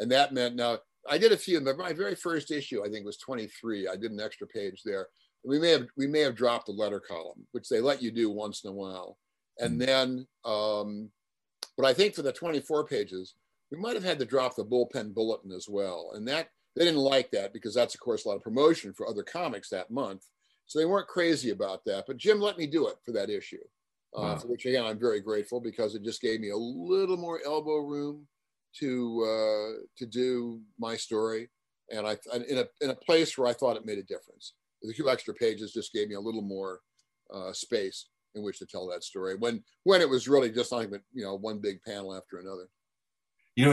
And that meant, now I did a few, but my very first issue, I think, was 23. I did an extra page there. We may have dropped the letter column, which they let you do once in a while. And then, but I think for the 24 pages, we might've had to drop the bullpen bulletin as well. And that, they didn't like that because that's of course a lot of promotion for other comics that month. So they weren't crazy about that, but Jim let me do it for that issue. Wow. For which again, I'm very grateful because it just gave me a little more elbow room to do my story. And I, in a place where I thought it made a difference. The few extra pages just gave me a little more space in which to tell that story when it was really just like, you know, one big panel after another. You know,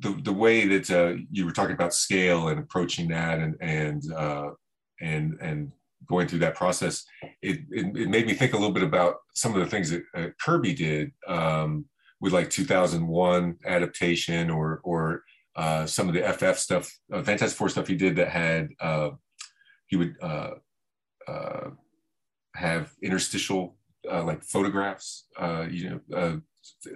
the way that you were talking about scale and approaching that and going through that process, it made me think a little bit about some of the things that Kirby did with like 2001 adaptation or some of the FF stuff, Fantastic Four stuff he did that had, he would have interstitial like photographs, you know,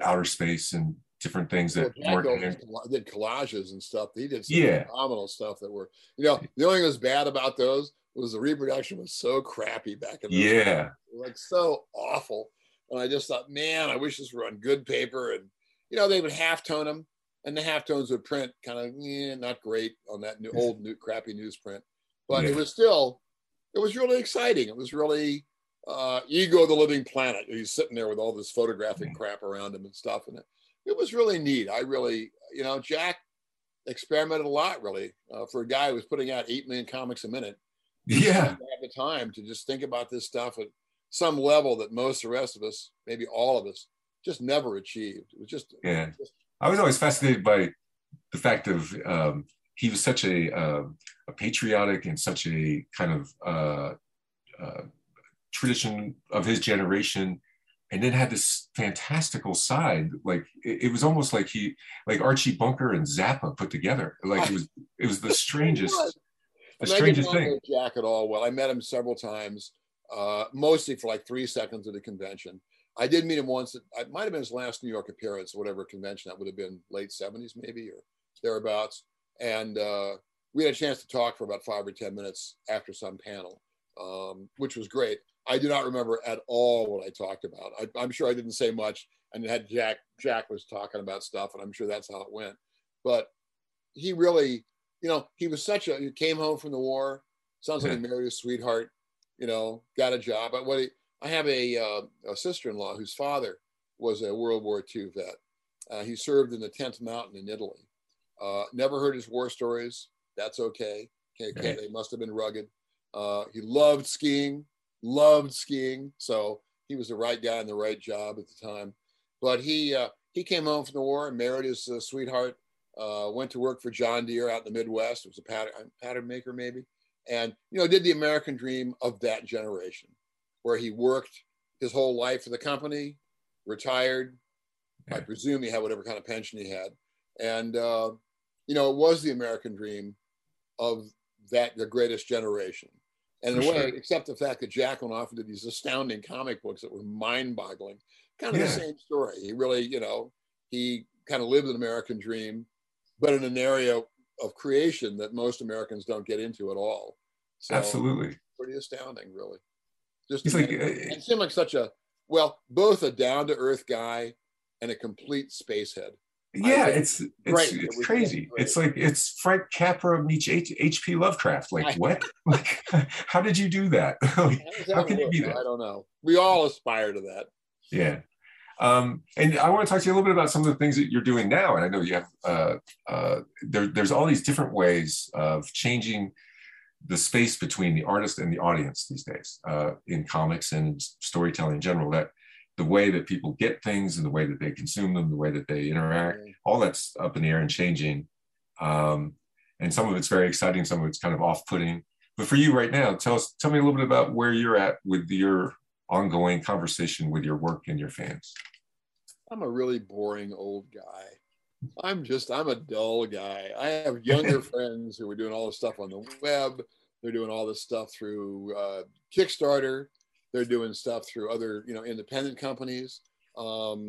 outer space and different things that did collages and stuff. He did some phenomenal stuff that were, you know, the only thing that was bad about those was the reproduction was so crappy back in the day. Like so awful. And I just thought, man, I wish this were on good paper. And, you know, they would halftone them. And the halftones would print kind of not great on that old crappy newsprint, but it was still, it was really exciting. It was really Ego the Living Planet. He's sitting there with all this photographic crap around him and stuff, and it was really neat. I really, you know, Jack experimented a lot really for a guy who was putting out 8 million comics a minute. Yeah, at the time to just think about this stuff at some level that most of the rest of us, maybe all of us, just never achieved. It was just I was always fascinated by the fact of he was such a patriotic and such a kind of tradition of his generation, and then had this fantastical side. Like it was almost like like Archie Bunker and Zappa put together. Like it was the strangest, I didn't know Jack at all. Well, I met him several times, mostly for like 3 seconds at a convention. I did meet him once. It might have been his last New York appearance, whatever convention that would have been, late 70s maybe, or thereabouts. And we had a chance to talk for about 5 or 10 minutes after some panel, which was great. I do not remember at all what I talked about. I'm sure I didn't say much, and had Jack was talking about stuff, and I'm sure that's how it went. But he really, you know, he was such a, he came home from the war, sounds like he married his sweetheart, you know, got a job. But what he, I have a sister-in-law whose father was a World War II vet. He served in the 10th Mountain in Italy. Never heard his war stories. That's okay. They must have been rugged. He loved skiing. So he was the right guy in the right job at the time. But he came home from the war and married his sweetheart, went to work for John Deere out in the Midwest. It was a pattern maker maybe. And, you know, did the American dream of that generation, where he worked his whole life for the company, retired. I presume he had whatever kind of pension he had. And, you know, it was the American dream of that, the greatest generation. And in a way, except the fact that Jack went off and did these astounding comic books that were mind-boggling, kind of the same story. He really, you know, he kind of lived an American dream, but in an area of creation that most Americans don't get into at all. So, absolutely. Pretty astounding, really. Just it seemed like such a, well, both a down-to-earth guy and a complete spacehead. Yeah, it's crazy. It's like, it's Frank Capra meets H.P. Lovecraft. Like, what? Like, how did you do that? Like, how can you be that? I don't know. We all aspire to that. Yeah. And I want to talk to you a little bit about some of the things that you're doing now. And I know you have, there's all these different ways of changing the space between the artist and the audience these days, in comics and storytelling in general, that the way that people get things and the way that they consume them, the way that they interact, all that's up in the air and changing. And some of it's very exciting, some of it's kind of off-putting. But for you right now, tell me a little bit about where you're at with your ongoing conversation with your work and your fans. I'm a really boring old guy. I'm a dull guy. I have younger friends who are doing all this stuff on the web. They're doing all this stuff through Kickstarter. They're doing stuff through other, you know, independent companies. I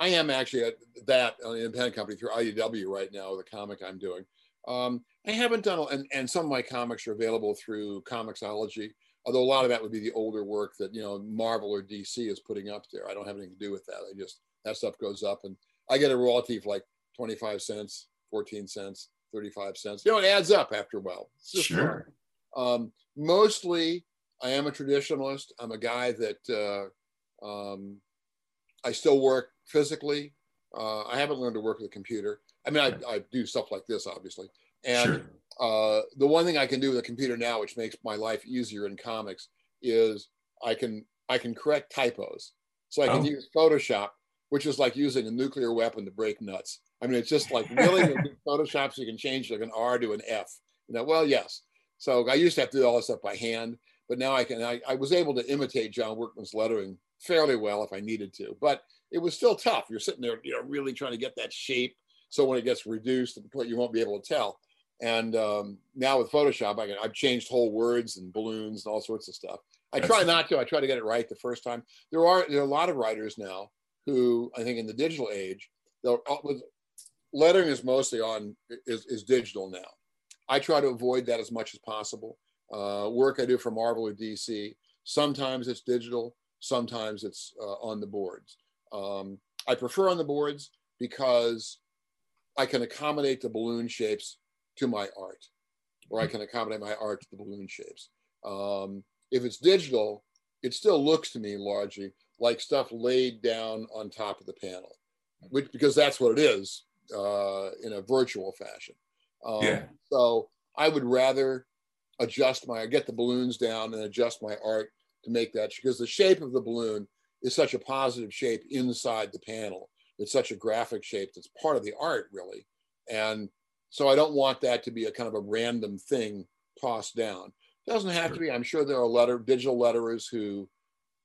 am actually at that an independent company through IDW right now, the comic I'm doing. I haven't done, and some of my comics are available through Comixology, although a lot of that would be the older work that, you know, Marvel or DC is putting up there. I don't have anything to do with that. I just, that stuff goes up and I get a royalty of like 25 cents, 14 cents, 35 cents. You know, it adds up after a while. It's just sure. Mostly, I am a traditionalist. I'm a guy that I still work physically. I haven't learned to work with a computer. I mean, I do stuff like this, obviously. And the one thing I can do with a computer now, which makes my life easier in comics, is I can correct typos. So I can use Photoshop, which is like using a nuclear weapon to break nuts. I mean, it's just like really Photoshop, so you can change like an R to an F. You know, well, yes. So I used to have to do all this stuff by hand. But now I can, I was able to imitate John Workman's lettering fairly well if I needed to, but it was still tough. You're sitting there, you know, really trying to get that shape. So when it gets reduced, you won't be able to tell. And now with Photoshop, I've changed whole words and balloons and all sorts of stuff. I try to get it right the first time. There are a lot of writers now who, I think in the digital age, lettering is mostly is digital now. I try to avoid that as much as possible. Work I do for Marvel or DC, sometimes it's digital, sometimes it's on the boards. I prefer on the boards because I can accommodate the balloon shapes to my art, or I can accommodate my art to the balloon shapes. If it's digital, it still looks to me largely like stuff laid down on top of the panel, because that's what it is in a virtual fashion. So I would rather get the balloons down and adjust my art to make that, because the shape of the balloon is such a positive shape inside the panel. It's such a graphic shape that's part of the art, really. And so I don't want that to be a kind of a random thing tossed down. It doesn't have to be. I'm sure there are digital letterers who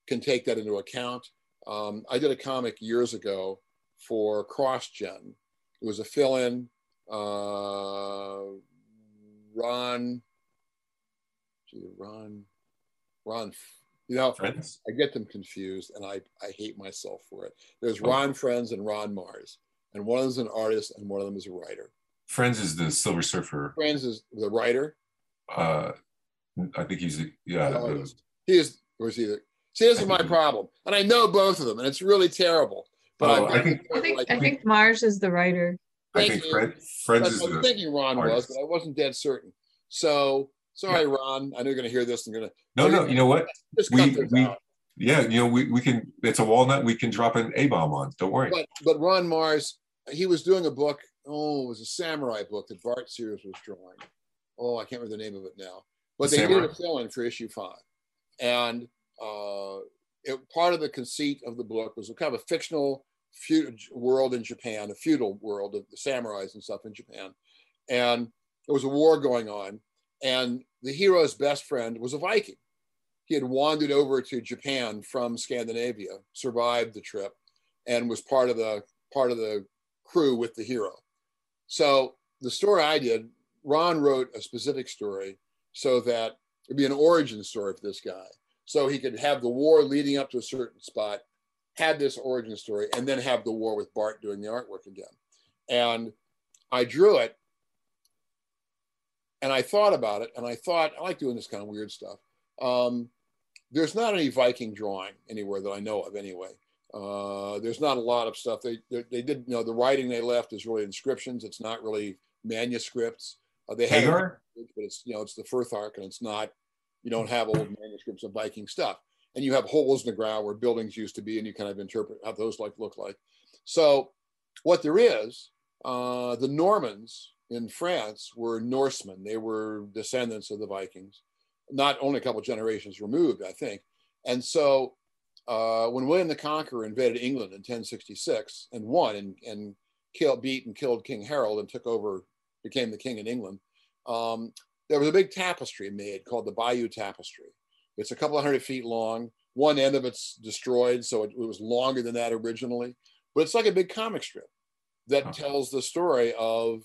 can take that into account. I did a comic years ago for CrossGen. It was a fill-in. Ron You know, Friends? I get them confused, and I hate myself for it. There's Ron Friends and Ron Mars, and one of them is an artist, and one of them is a writer. Friends is the Silver Surfer. Friends is the writer. I think he's the, yeah. He is, or is he the, see, this is my problem, and I know both of them, and it's really terrible. But I think Mars is the writer. I think Friends is the artist. I was thinking Ron was, but I wasn't that certain. So. Sorry, yeah. Ron. I know you're going to hear this. I'm going to. No. You know what? We can. It's a walnut. We can drop an A-bomb on. Don't worry. But Ron Mars, he was doing a book. Oh, it was a samurai book that Bart Sears was drawing. Oh, I can't remember the name of it now. But they did a fill-in for issue 5, and part of the conceit of the book was kind of a fictional world in Japan, a feudal world of the samurais and stuff in Japan, and there was a war going on. And the hero's best friend was a Viking. He had wandered over to Japan from Scandinavia, survived the trip, and was part of the crew with the hero. So the story I did, Ron wrote a specific story so that it'd be an origin story for this guy. So he could have the war leading up to a certain spot, had this origin story, and then have the war with Bart doing the artwork again. And I drew it. And I thought about it, and I thought, I like doing this kind of weird stuff. There's not any Viking drawing anywhere that I know of anyway. There's not a lot of stuff. They did, you know, the writing they left is really inscriptions. It's not really manuscripts. They have, but it's, you know, it's the Firthark, and it's not, you don't have old manuscripts of Viking stuff. And you have holes in the ground where buildings used to be, and you kind of interpret how those look like. So what there is, the Normans in France were Norsemen. They were descendants of the Vikings, not only a couple generations removed, I think. And so when William the Conqueror invaded England in 1066 and won and beat and killed King Harold and took over, became the king in England, there was a big tapestry made called the Bayeux Tapestry. It's a couple of 100 feet long. One end of it's destroyed, so it was longer than that originally. But it's like a big comic strip that tells the story of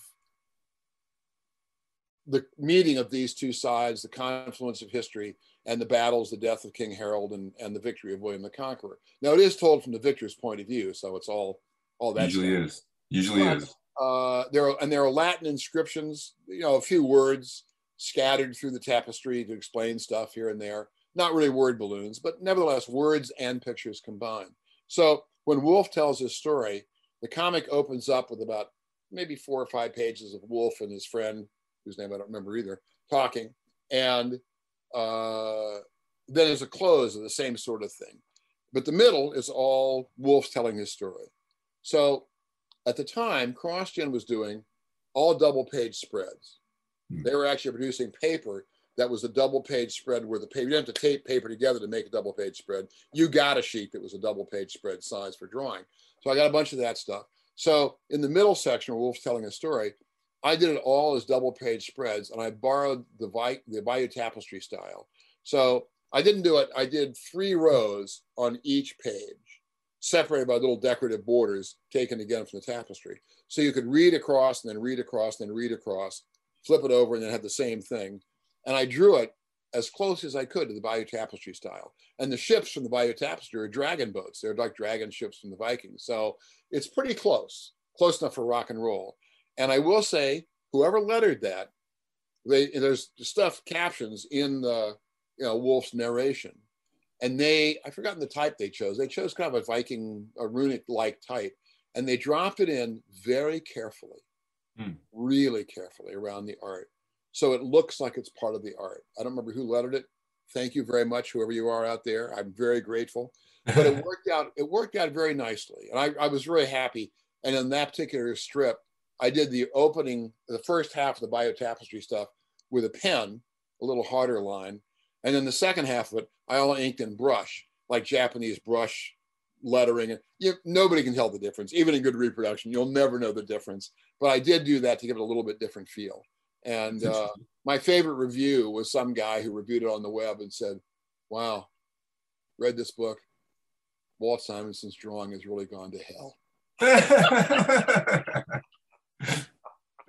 the meeting of these two sides, the confluence of history, and the battles, the death of King Harold, and the victory of William the Conqueror. Now, it is told from the victor's point of view, so it's all that usually stuff. Is. Usually but, is. There are Latin inscriptions, you know, a few words scattered through the tapestry to explain stuff here and there. Not really word balloons, but nevertheless, words and pictures combined. So when Wolfe tells his story, the comic opens up with about maybe 4 or 5 pages of Wolfe and his friend, whose name I don't remember either, talking. And then there's a close of the same sort of thing. But the middle is all Wolfe telling his story. So at the time, CrossGen was doing all double-page spreads. Hmm. They were actually producing paper that was a double-page spread where the paper, you didn't have to tape paper together to make a double-page spread. You got a sheet that was a double-page spread size for drawing. So I got a bunch of that stuff. So in the middle section where Wolfe's telling a story, I did it all as double-page spreads, and I borrowed the Bayeux Tapestry style. So I didn't do it. I did 3 rows on each page, separated by little decorative borders taken again from the tapestry. So you could read across, and then read across, and then read across, flip it over, and then have the same thing. And I drew it as close as I could to the Bayeux Tapestry style. And the ships from the Bayeux Tapestry are dragon boats. They're like dragon ships from the Vikings. So it's pretty close enough for rock and roll. And I will say, whoever lettered that, there's stuff, captions in the, you know, Wolf's narration. And I've forgotten the type they chose. They chose kind of a Viking, a runic-like type. And they dropped it in very carefully, really carefully around the art. So it looks like it's part of the art. I don't remember who lettered it. Thank you very much, whoever you are out there. I'm very grateful. But it worked out. It worked out very nicely. And I was very happy. And in that particular strip, I did the opening, the first half of the Bayeux Tapestry stuff with a pen, a little harder line. And then the second half of it, I only inked in brush, like Japanese brush lettering. And nobody can tell the difference, even in good reproduction. You'll never know the difference. But I did do that to give it a little bit different feel. And my favorite review was some guy who reviewed it on the web and said, wow, read this book. Walt Simonson's drawing has really gone to hell.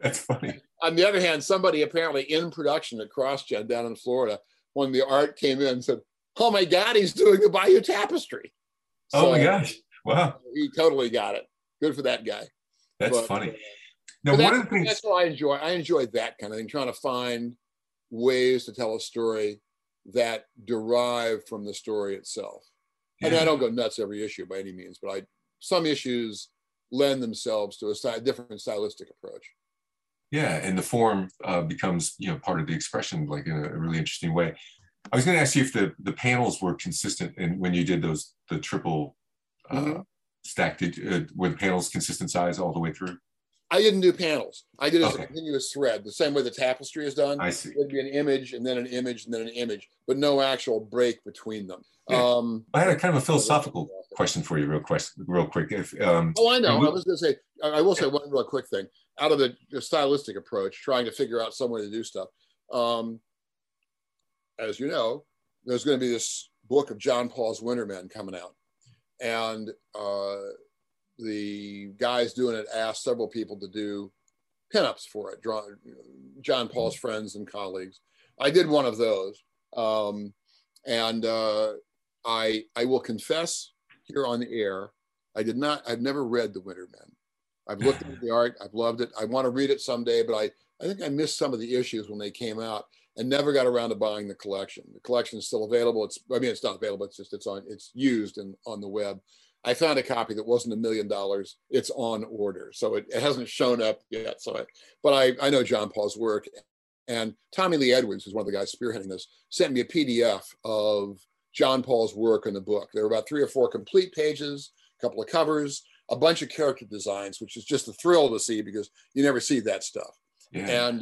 That's funny. On the other hand, somebody apparently in production at CrossGen down in Florida, when the art came in, said, oh my God, he's doing the Bayou Tapestry. So, oh my gosh. Wow. He totally got it. Good for that guy. That's funny. Now, one of the things that's what I enjoy. I enjoy that kind of thing, trying to find ways to tell a story that derive from the story itself. Yeah. I mean, I don't go nuts every issue by any means, but some issues lend themselves to a different stylistic approach. Yeah, and the form becomes, you know, part of the expression, like in a really interesting way. I was going to ask you if the panels were consistent, and when you did those, the triple stack, were the panels consistent size all the way through? I didn't do panels. I did as a continuous thread, the same way the tapestry is done. I see. It would be an image, and then an image, and then an image, but no actual break between them. Yeah. I had a kind of a philosophical question for you real quick. If, I know. I was going to say, I will say one real quick thing. Out of the stylistic approach, trying to figure out some way to do stuff. As you know, there's going to be this book of John Paul's Wintermen coming out. And the guys doing it asked several people to do pinups for it, John Paul's friends and colleagues. I did one of those. I will confess here on the air, I've never read The Wintermen. I've looked at the art, I've loved it. I want to read it someday, but I think I missed some of the issues when they came out and never got around to buying the collection. The collection is still available. It's not available, it's just, it's used and on the web. I found a copy that wasn't $1 million. It's on order. So it hasn't shown up yet. But I know John Paul's work. And Tommy Lee Edwards, who's one of the guys spearheading this, sent me a PDF of John Paul's work in the book. There were about 3 or 4 complete pages, a couple of covers, a bunch of character designs, which is just a thrill to see because you never see that stuff. Yeah. And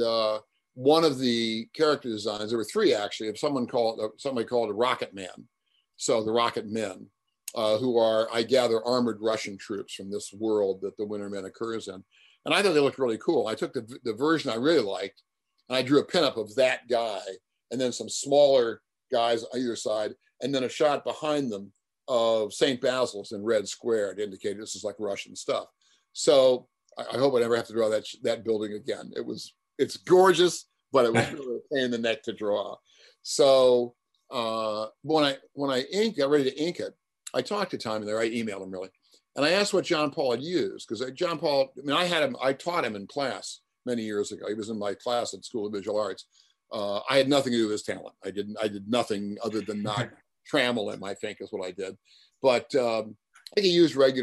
one of the character designs, there were 3 actually, of somebody called a Rocket Man. So the Rocket Men, who are, I gather, armored Russian troops from this world that the Wintermen occurs in. And I thought they looked really cool. I took the version I really liked, and I drew a pinup of that guy, and then some smaller guys on either side, and then a shot behind them of St. Basil's in red squared, indicated this is like Russian stuff. So I hope I never have to draw that building again. It's gorgeous, but it was really a pain in the neck to draw. So when I got ready to ink it, I talked to Tommy there, I emailed him really. And I asked what John Paul had used, because John Paul, I mean, I taught him in class many years ago. He was in my class at School of Visual Arts. I had nothing to do with his talent. I did nothing other than not trammel him, I think is what I did. But I think he used well, he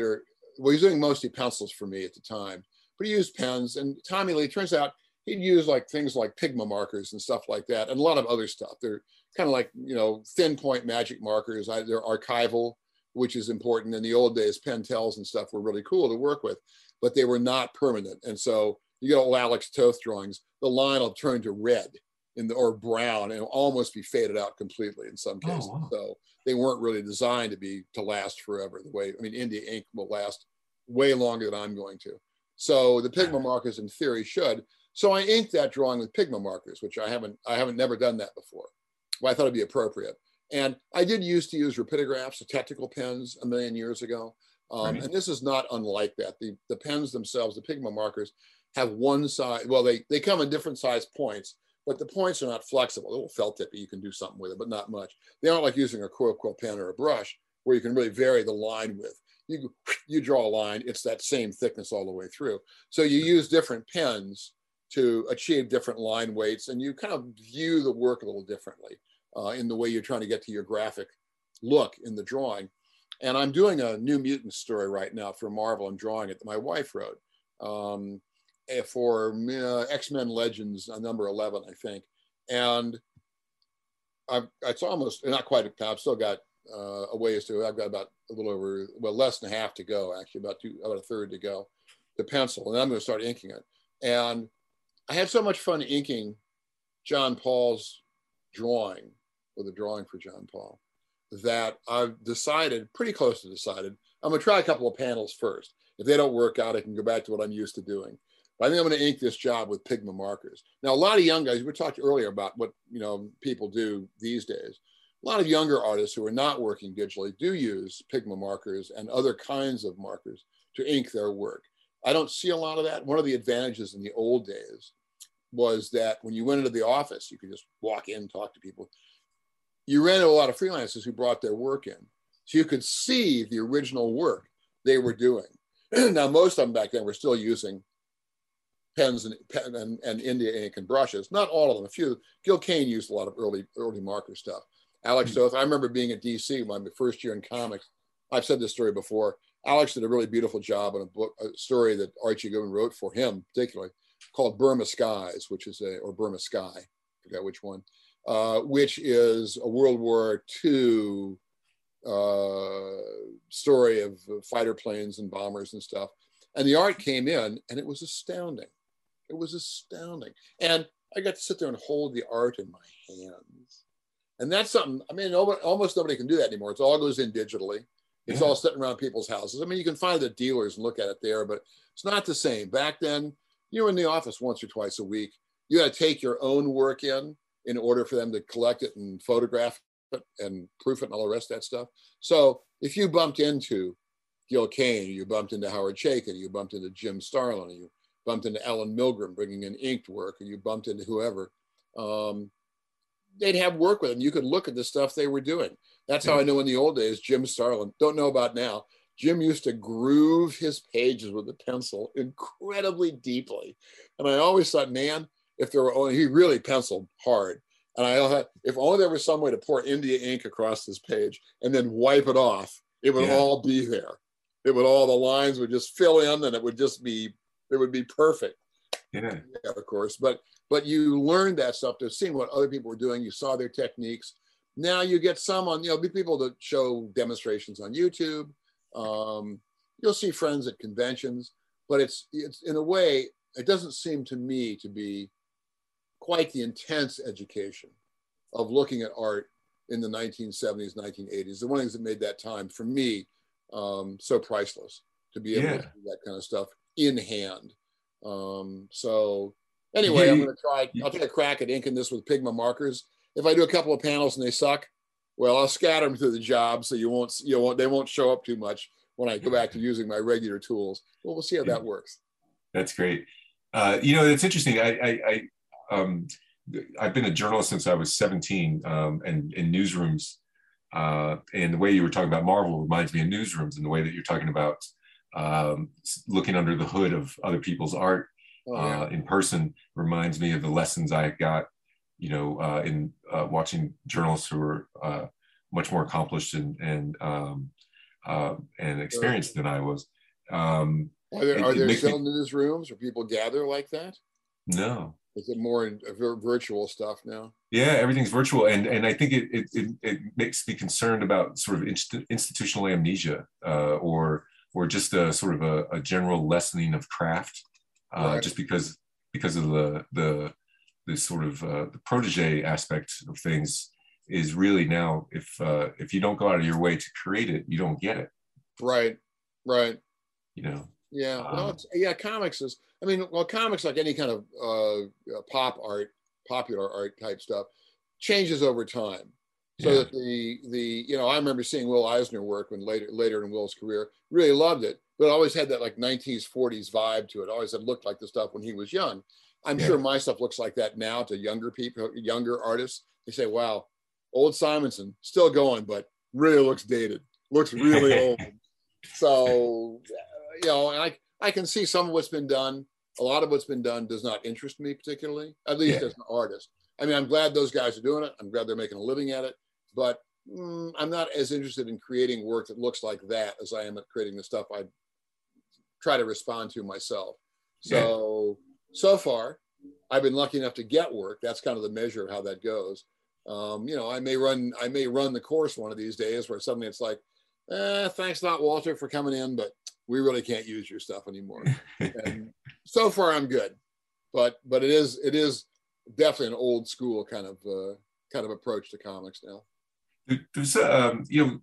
was doing mostly pencils for me at the time, but he used pens. And Tommy Lee, turns out he'd use like things like Pigma markers and stuff like that. And a lot of other stuff. They're kind of like, you know, thin point magic markers. They're archival, which is important. In the old days, Pentels and stuff were really cool to work with, but they were not permanent. And so you get old Alex Toth drawings, the line will turn to red or brown and almost be faded out completely in some cases. Oh, wow. So they weren't really designed to last forever the way, I mean, India ink will last way longer than I'm going to. So the Pigma markers in theory should. So I inked that drawing with Pigma markers, which I haven't never done that before, but I thought it'd be appropriate. And I did use rapidographs, the technical pens a million years ago. Right. And this is not unlike that. The pens themselves, the Pigma markers, have one size, well, they come in different size points, but the points are not flexible. A little felt tippy, you can do something with it, but not much. They aren't like using a quill pen or a brush where you can really vary the line width. You draw a line, it's that same thickness all the way through. So you use different pens to achieve different line weights, and you kind of view the work a little differently. In the way you're trying to get to your graphic look in the drawing. And I'm doing a New Mutants story right now for Marvel. I'm drawing it that my wife wrote for X-Men Legends, number 11, I think. And it's almost, not quite, I've still got a ways to, I've got about a little over, well, less than half to go, actually, about a third to go, to pencil. And I'm going to start inking it. And I had so much fun inking John Paul's drawing, with a drawing for John Paul, that I've decided, pretty close to decided, I'm gonna try a couple of panels first. If they don't work out, I can go back to what I'm used to doing. But I think I'm gonna ink this job with Pigma markers. Now, a lot of young guys, we talked earlier about what, you know, people do these days. A lot of younger artists who are not working digitally do use Pigma markers and other kinds of markers to ink their work. I don't see a lot of that. One of the advantages in the old days was that when you went into the office, you could just walk in, talk to people. you ran into a lot of freelancers who brought their work in. So you could see the original work they were doing. Now, most of them back then were still using pens and India ink and brushes. Not all of them, a few. Gil Kane used a lot of early marker stuff. Alex Doth, I remember being at DC my first year in comics. I've said this story before. Alex did a really beautiful job on a story that Archie Goodwin wrote for him, particularly, called Burma Skies, which is or Burma Sky, I forgot which one, which is a World War II story of fighter planes and bombers and stuff. And the art came in and it was astounding. It was astounding. And I got to sit there and hold the art in my hands. And that's something, I mean, almost nobody can do that anymore. It all goes in digitally. It's all sitting around people's houses. I mean, you can find the dealers and look at it there, but it's not the same. Back then, you were in the office once or twice a week. You had to take your own work in order for them to collect it and photograph it and proof it and all the rest of that stuff. So if you bumped into Gil Kane, you bumped into Howard Chaykin, you bumped into Jim Starlin, you bumped into Alan Milgram bringing in inked work, and you bumped into whoever, they'd have work with them. You could look at the stuff they were doing. That's how I know in the old days, Jim Starlin, don't know about now, Jim used to groove his pages with a pencil incredibly deeply. And I always thought, man, if there were only, he really penciled hard. And I thought, if only there was some way to pour India ink across this page and then wipe it off, it would all be there. It would all, the lines would just fill in and it would just be, it would be perfect. Yeah, of course. But you learned that stuff to seeing what other people were doing. You saw their techniques. Now you get some on, you know, people that show demonstrations on YouTube. You'll see friends at conventions, but it's in a way, it doesn't seem to me to be quite the intense education of looking at art in the 1970s, 1980s. The one of the things that made that time for me so priceless, to be able to do that kind of stuff in hand. So anyway, I'm going to try, I'll take a crack at inking this with Pigma markers. If I do a couple of panels and they suck, well, I'll scatter them through the job so they won't show up too much when I go back to using my regular tools. Well, we'll see how that works. That's great. You know, it's interesting. I've been a journalist since I was 17 and in newsrooms. And the way you were talking about Marvel reminds me of newsrooms and the way that you're talking about looking under the hood of other people's art in person reminds me of the lessons I got, you know, in watching journalists who are much more accomplished and experienced than I was. Are there still newsrooms where people gather like that? No. Is it more virtual stuff now? Yeah, everything's virtual, and I think it makes me concerned about sort of institutional amnesia, or just a sort of a general lessening of craft, right. Just because of the sort of the protege aspect of things is really now, if you don't go out of your way to create it, you don't get it. Right. You know. Yeah. Well, comics is. I mean, well, comics, like any kind of pop art, popular art type stuff, changes over time. So that the you know, I remember seeing Will Eisner work when later in Will's career, really loved it, but always had that like 1940s vibe to it. Always had looked like the stuff when he was young. I'm sure my stuff looks like that now to younger people, younger artists. They say, "Wow, old Simonson still going, but really looks dated. Looks really old." So you know, and I can see some of what's been done. A lot of what's been done does not interest me particularly, at least as an artist. I mean, I'm glad those guys are doing it. I'm glad they're making a living at it. But I'm not as interested in creating work that looks like that as I am at creating the stuff I try to respond to myself. So far, I've been lucky enough to get work. That's kind of the measure of how that goes. You know, I may run the course one of these days where suddenly it's like, thanks a lot, Walter, for coming in, but we really can't use your stuff anymore. And so far, I'm good, but it is definitely an old school kind of approach to comics now. There's to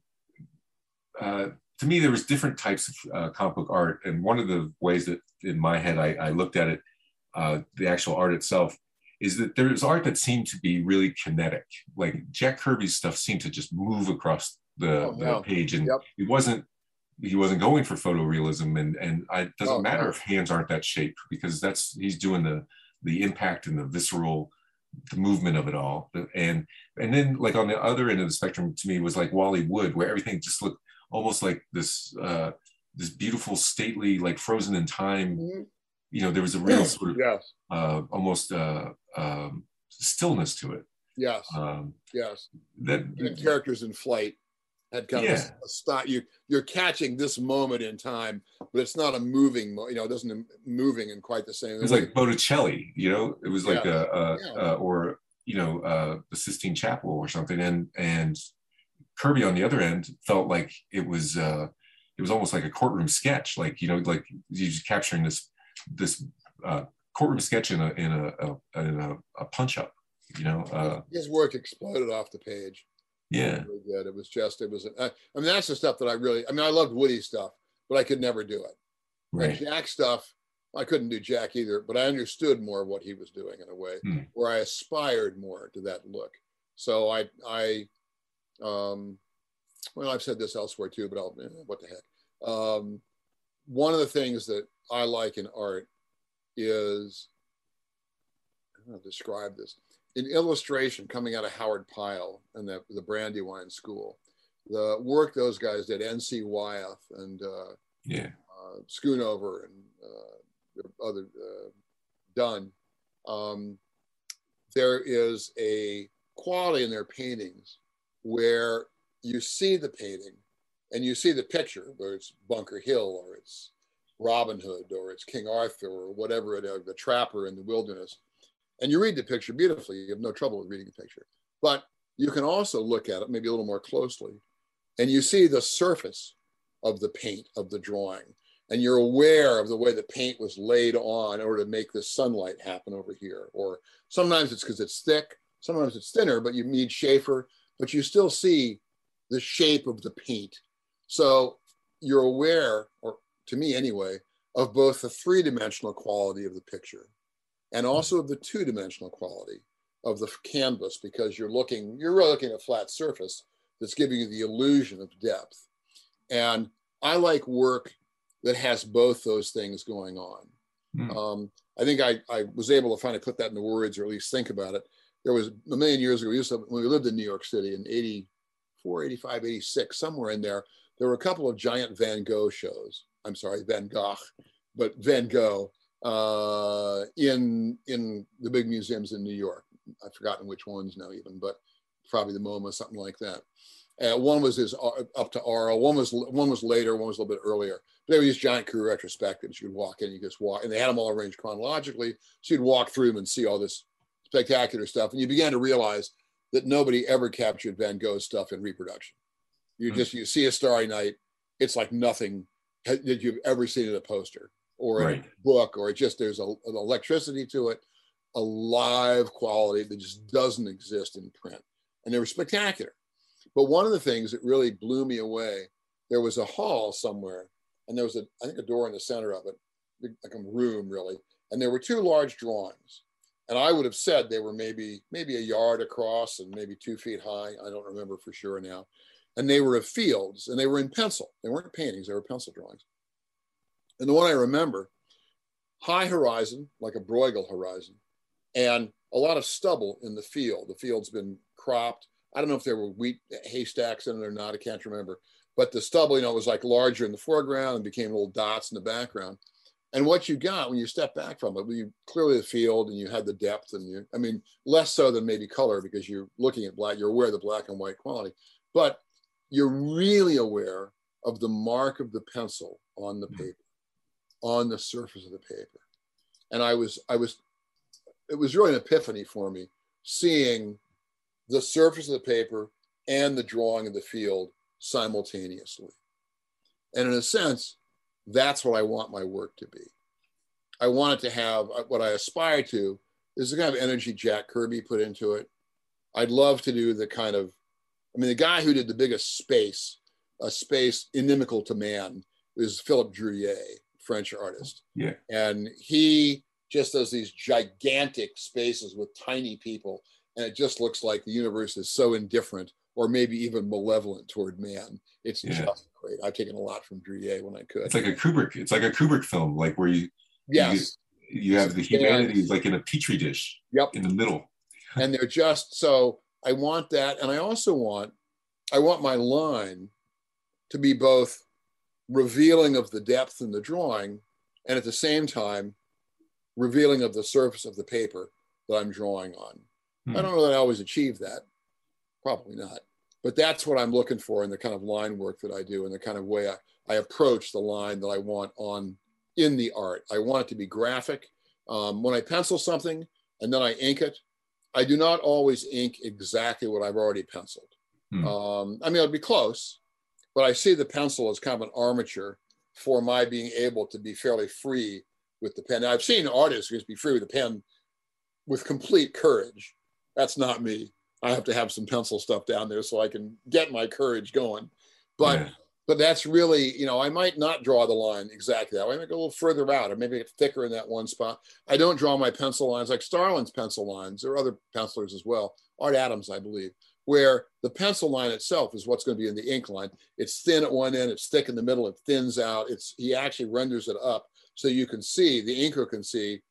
me there was different types of comic book art, and one of the ways that in my head I looked at it, the actual art itself, is that there was art that seemed to be really kinetic. Like Jack Kirby's stuff seemed to just move across the page, and it wasn't. He wasn't going for photorealism, and it doesn't matter if hands aren't that shape, because he's doing the impact and the visceral the movement of it all. And then like on the other end of the spectrum to me was like Wally Wood, where everything just looked almost like this this beautiful, stately, like frozen in time. Mm-hmm. You know, there was a real sort of almost stillness to it. Yes. That the characters in Flight had kind of a style. You're catching this moment in time, but it's not a moving. You know, it doesn't moving in quite the same. It was like Botticelli. You know, it was like or you know the Sistine Chapel or something. And Kirby on the other end felt like it was almost like a courtroom sketch. Like you know, like you're just capturing this courtroom sketch in a punch up. You know, his work exploded off the page. Yeah, it was really good. It was just, it was. I mean, that's the stuff that I really. I mean, I loved Woody stuff, but I could never do it. Right. And Jack stuff, I couldn't do Jack either. But I understood more what he was doing in a way, or I aspired more to that look. So well, I've said this elsewhere too, but I'll. What the heck? One of the things that I like in art is, I don't know how to describe this. In illustration coming out of Howard Pyle and the Brandywine School, the work those guys did, N.C. Wyeth and Schoonover and other Dunn, there is a quality in their paintings where you see the painting and you see the picture, whether it's Bunker Hill or it's Robin Hood or it's King Arthur or whatever it is, the trapper in the wilderness. And you read the picture beautifully. You have no trouble with reading the picture. But you can also look at it maybe a little more closely. And you see the surface of the paint of the drawing. And you're aware of the way the paint was laid on in order to make this sunlight happen over here. Or sometimes it's because it's thick. Sometimes it's thinner, but you need Schaefer. But you still see the shape of the paint. So you're aware, or to me anyway, of both the three-dimensional quality of the picture and also of the two-dimensional quality of the canvas, because you're really looking at a flat surface that's giving you the illusion of depth. And I like work that has both those things going on. I think I was able to finally put that into words, or at least think about it. There was a million years ago, when we lived in New York City in 84, 85, 86, somewhere in there, there were a couple of giant Van Gogh shows. I'm sorry, Van Gogh, but Van Gogh. In the big museums in New York. I've forgotten which ones now even, but probably the MoMA, something like that. One was his Up to Arles, one was later, one was a little bit earlier. But they were these giant career retrospectives. You'd walk in, you just walk, and they had them all arranged chronologically. So you'd walk through them and see all this spectacular stuff. And you began to realize that nobody ever captured Van Gogh's stuff in reproduction. You see A Starry Night, it's like nothing that you've ever seen in a poster or in a book, or there's an electricity to it, a live quality that just doesn't exist in print. And they were spectacular. But one of the things that really blew me away, there was a hall somewhere, and there was I think a door in the center of it, like a room really, and there were two large drawings. And I would have said they were maybe a yard across and maybe 2 feet high. I don't remember for sure now. And they were of fields, and they were in pencil. They weren't paintings, they were pencil drawings. And the one I remember, high horizon, like a Bruegel horizon, and a lot of stubble in the field. The field's been cropped. I don't know if there were wheat haystacks in it or not. I can't remember. But the stubble, you know, was like larger in the foreground and became little dots in the background. And what you got when you step back from it, you clearly the field and you had the depth and less so than maybe color, because you're looking at black, you're aware of the black and white quality, but you're really aware of the mark of the pencil on the paper. On the surface of the paper. And it was really an epiphany for me, seeing the surface of the paper and the drawing of the field simultaneously. And in a sense, that's what I want my work to be. I want it to have, what I aspire to is the kind of energy Jack Kirby put into it. I'd love to do the kind of, the guy who did the biggest space, a space inimical to man, is Philippe Drouillet. French artist. Yeah. And he just does these gigantic spaces with tiny people. And it just looks like the universe is so indifferent or maybe even malevolent toward man. It's just great. I've taken a lot from Drouillet when I could. It's like a Kubrick film, like where you have the humanities like in a petri dish in the middle. And they're just, so I want that. And I also want, my line to be both revealing of the depth in the drawing and at the same time, revealing of the surface of the paper that I'm drawing on. Hmm. I don't know that I always achieve that, probably not. But that's what I'm looking for in the kind of line work that I do and the kind of way I approach the line that I want on in the art. I want it to be graphic. When I pencil something and then I ink it, I do not always ink exactly what I've already penciled. Hmm. I mean, it'll be close, but I see the pencil as kind of an armature for my being able to be fairly free with the pen. Now, I've seen artists who just be free with the pen with complete courage. That's not me. I have to have some pencil stuff down there so I can get my courage going. But yeah. But that's really, you know, I might not draw the line exactly that way. I might go a little further out or maybe get thicker in that one spot. I don't draw my pencil lines like Starlin's pencil lines. There are other pencilers as well. Art Adams, I believe, where the pencil line itself is what's going to be in the ink line. It's thin at one end, it's thick in the middle, it thins out. He actually renders it up so you can see, the inker can see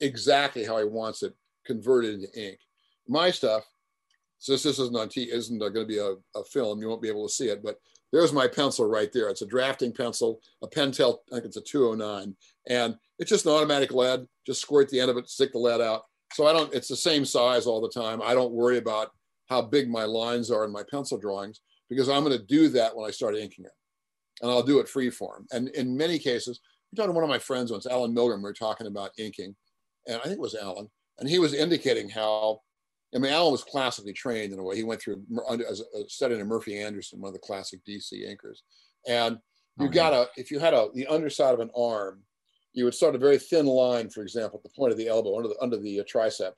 exactly how he wants it converted into ink. My stuff, since this isn't going to be a film, you won't be able to see it, but there's my pencil right there. It's a drafting pencil, a Pentel, I think it's a 209, and it's just an automatic lead, just squirt the end of it, stick the lead out. So I don't, it's the same size all the time. I don't worry about how big my lines are in my pencil drawings, because I'm going to do that when I start inking it. And I'll do it freeform. And in many cases, I'm talking to one of my friends once, Alan Milgram, we were talking about inking, and I think it was Alan, and he was indicating how, I mean, Alan was classically trained in a way. He went through, as a study under Murphy Anderson, one of the classic DC inkers. And you if you had the underside of an arm, you would start a very thin line, for example, at the point of the elbow, under the tricep,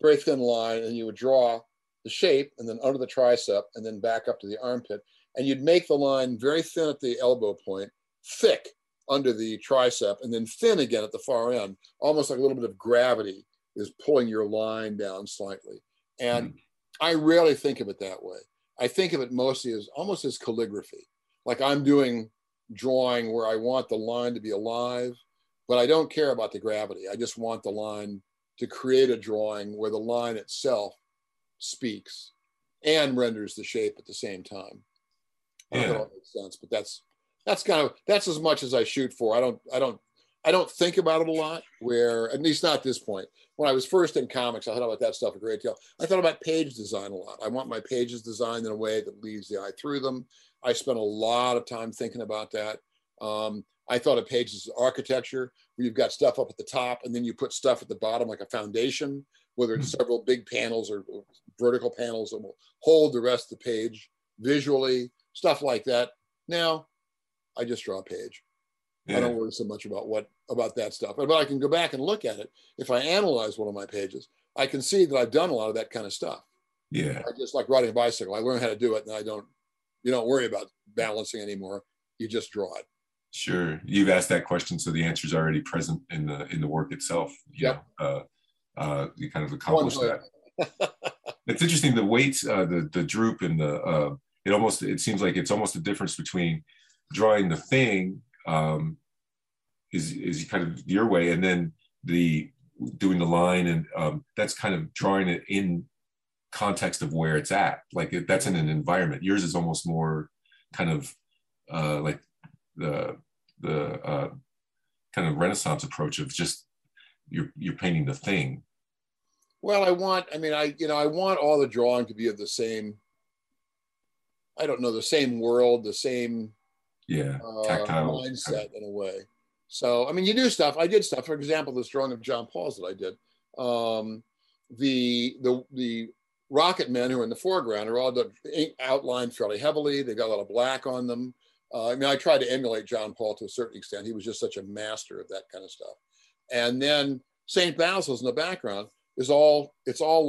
very thin line, and you would draw the shape and then under the tricep and then back up to the armpit, and you'd make the line very thin at the elbow point, thick under the tricep, and then thin again at the far end, almost like a little bit of gravity is pulling your line down slightly. And I rarely think of it that way. I think of it mostly as almost as calligraphy, like I'm doing drawing where I want the line to be alive, but I don't care about the gravity. I just want the line to create a drawing where the line itself speaks and renders the shape at the same time. Yeah. I don't know if that makes sense, but that's as much as I shoot for. I don't think about it a lot, where, at least not at this point. When I was first in comics, I thought about that stuff a great deal. I thought about page design a lot. I want my pages designed in a way that leads the eye through them. I spent a lot of time thinking about that. I thought of pages as architecture, where you've got stuff up at the top and then you put stuff at the bottom like a foundation, whether it's several big panels or vertical panels that will hold the rest of the page visually, stuff like that. Now, I just draw a page. Yeah. I don't worry so much about that stuff. But I can go back and look at it. If I analyze one of my pages, I can see that I've done a lot of that kind of stuff. Yeah. I just like riding a bicycle. I learned how to do it, and you don't worry about balancing anymore. You just draw it. Sure. You've asked that question, so the answer is already present in the work itself. Yeah. You kind of accomplished that. It's interesting, the weights, the droop, and it seems like it's almost the difference between drawing the thing is kind of your way, and then the doing the line, and that's kind of drawing it in context of where it's at. Like that's in an environment. Yours is almost more kind of like the kind of Renaissance approach of just you're painting the thing. Well, I want all the drawing to be of the same, I don't know, the same world, the same tactile mindset in a way. So, I mean, you do stuff, I did stuff, for example, this drawing of John Paul's that I did. The rocket men who are in the foreground are all outlined fairly heavily. They got a lot of black on them. I mean, I tried to emulate John Paul to a certain extent. He was just such a master of that kind of stuff. And then St. Basil's in the background it's all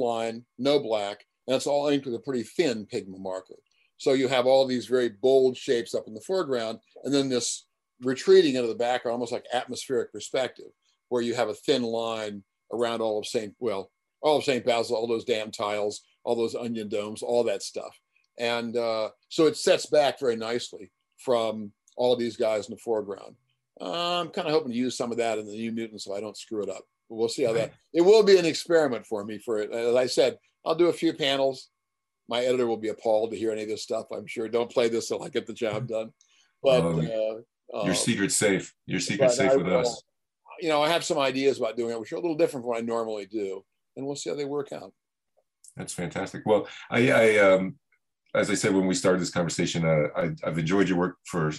line, no black, and it's all inked with a pretty thin pigment marker. So you have all these very bold shapes up in the foreground, and then this retreating into the background, almost like atmospheric perspective, where you have a thin line around all of St. Basil, all those damn tiles, all those onion domes, all that stuff. And so it sets back very nicely from all of these guys in the foreground. I'm kind of hoping to use some of that in the New Mutants so I don't screw it up. We'll see how that, it will be an experiment for me. As I said, I'll do a few panels. My editor will be appalled to hear any of this stuff, I'm sure. Don't play this till I get the job done. But your secret's safe. Your secret's safe with us. You know, I have some ideas about doing it, which are a little different from what I normally do, and we'll see how they work out. That's fantastic. Well, I as I said when we started this conversation, I've enjoyed your work for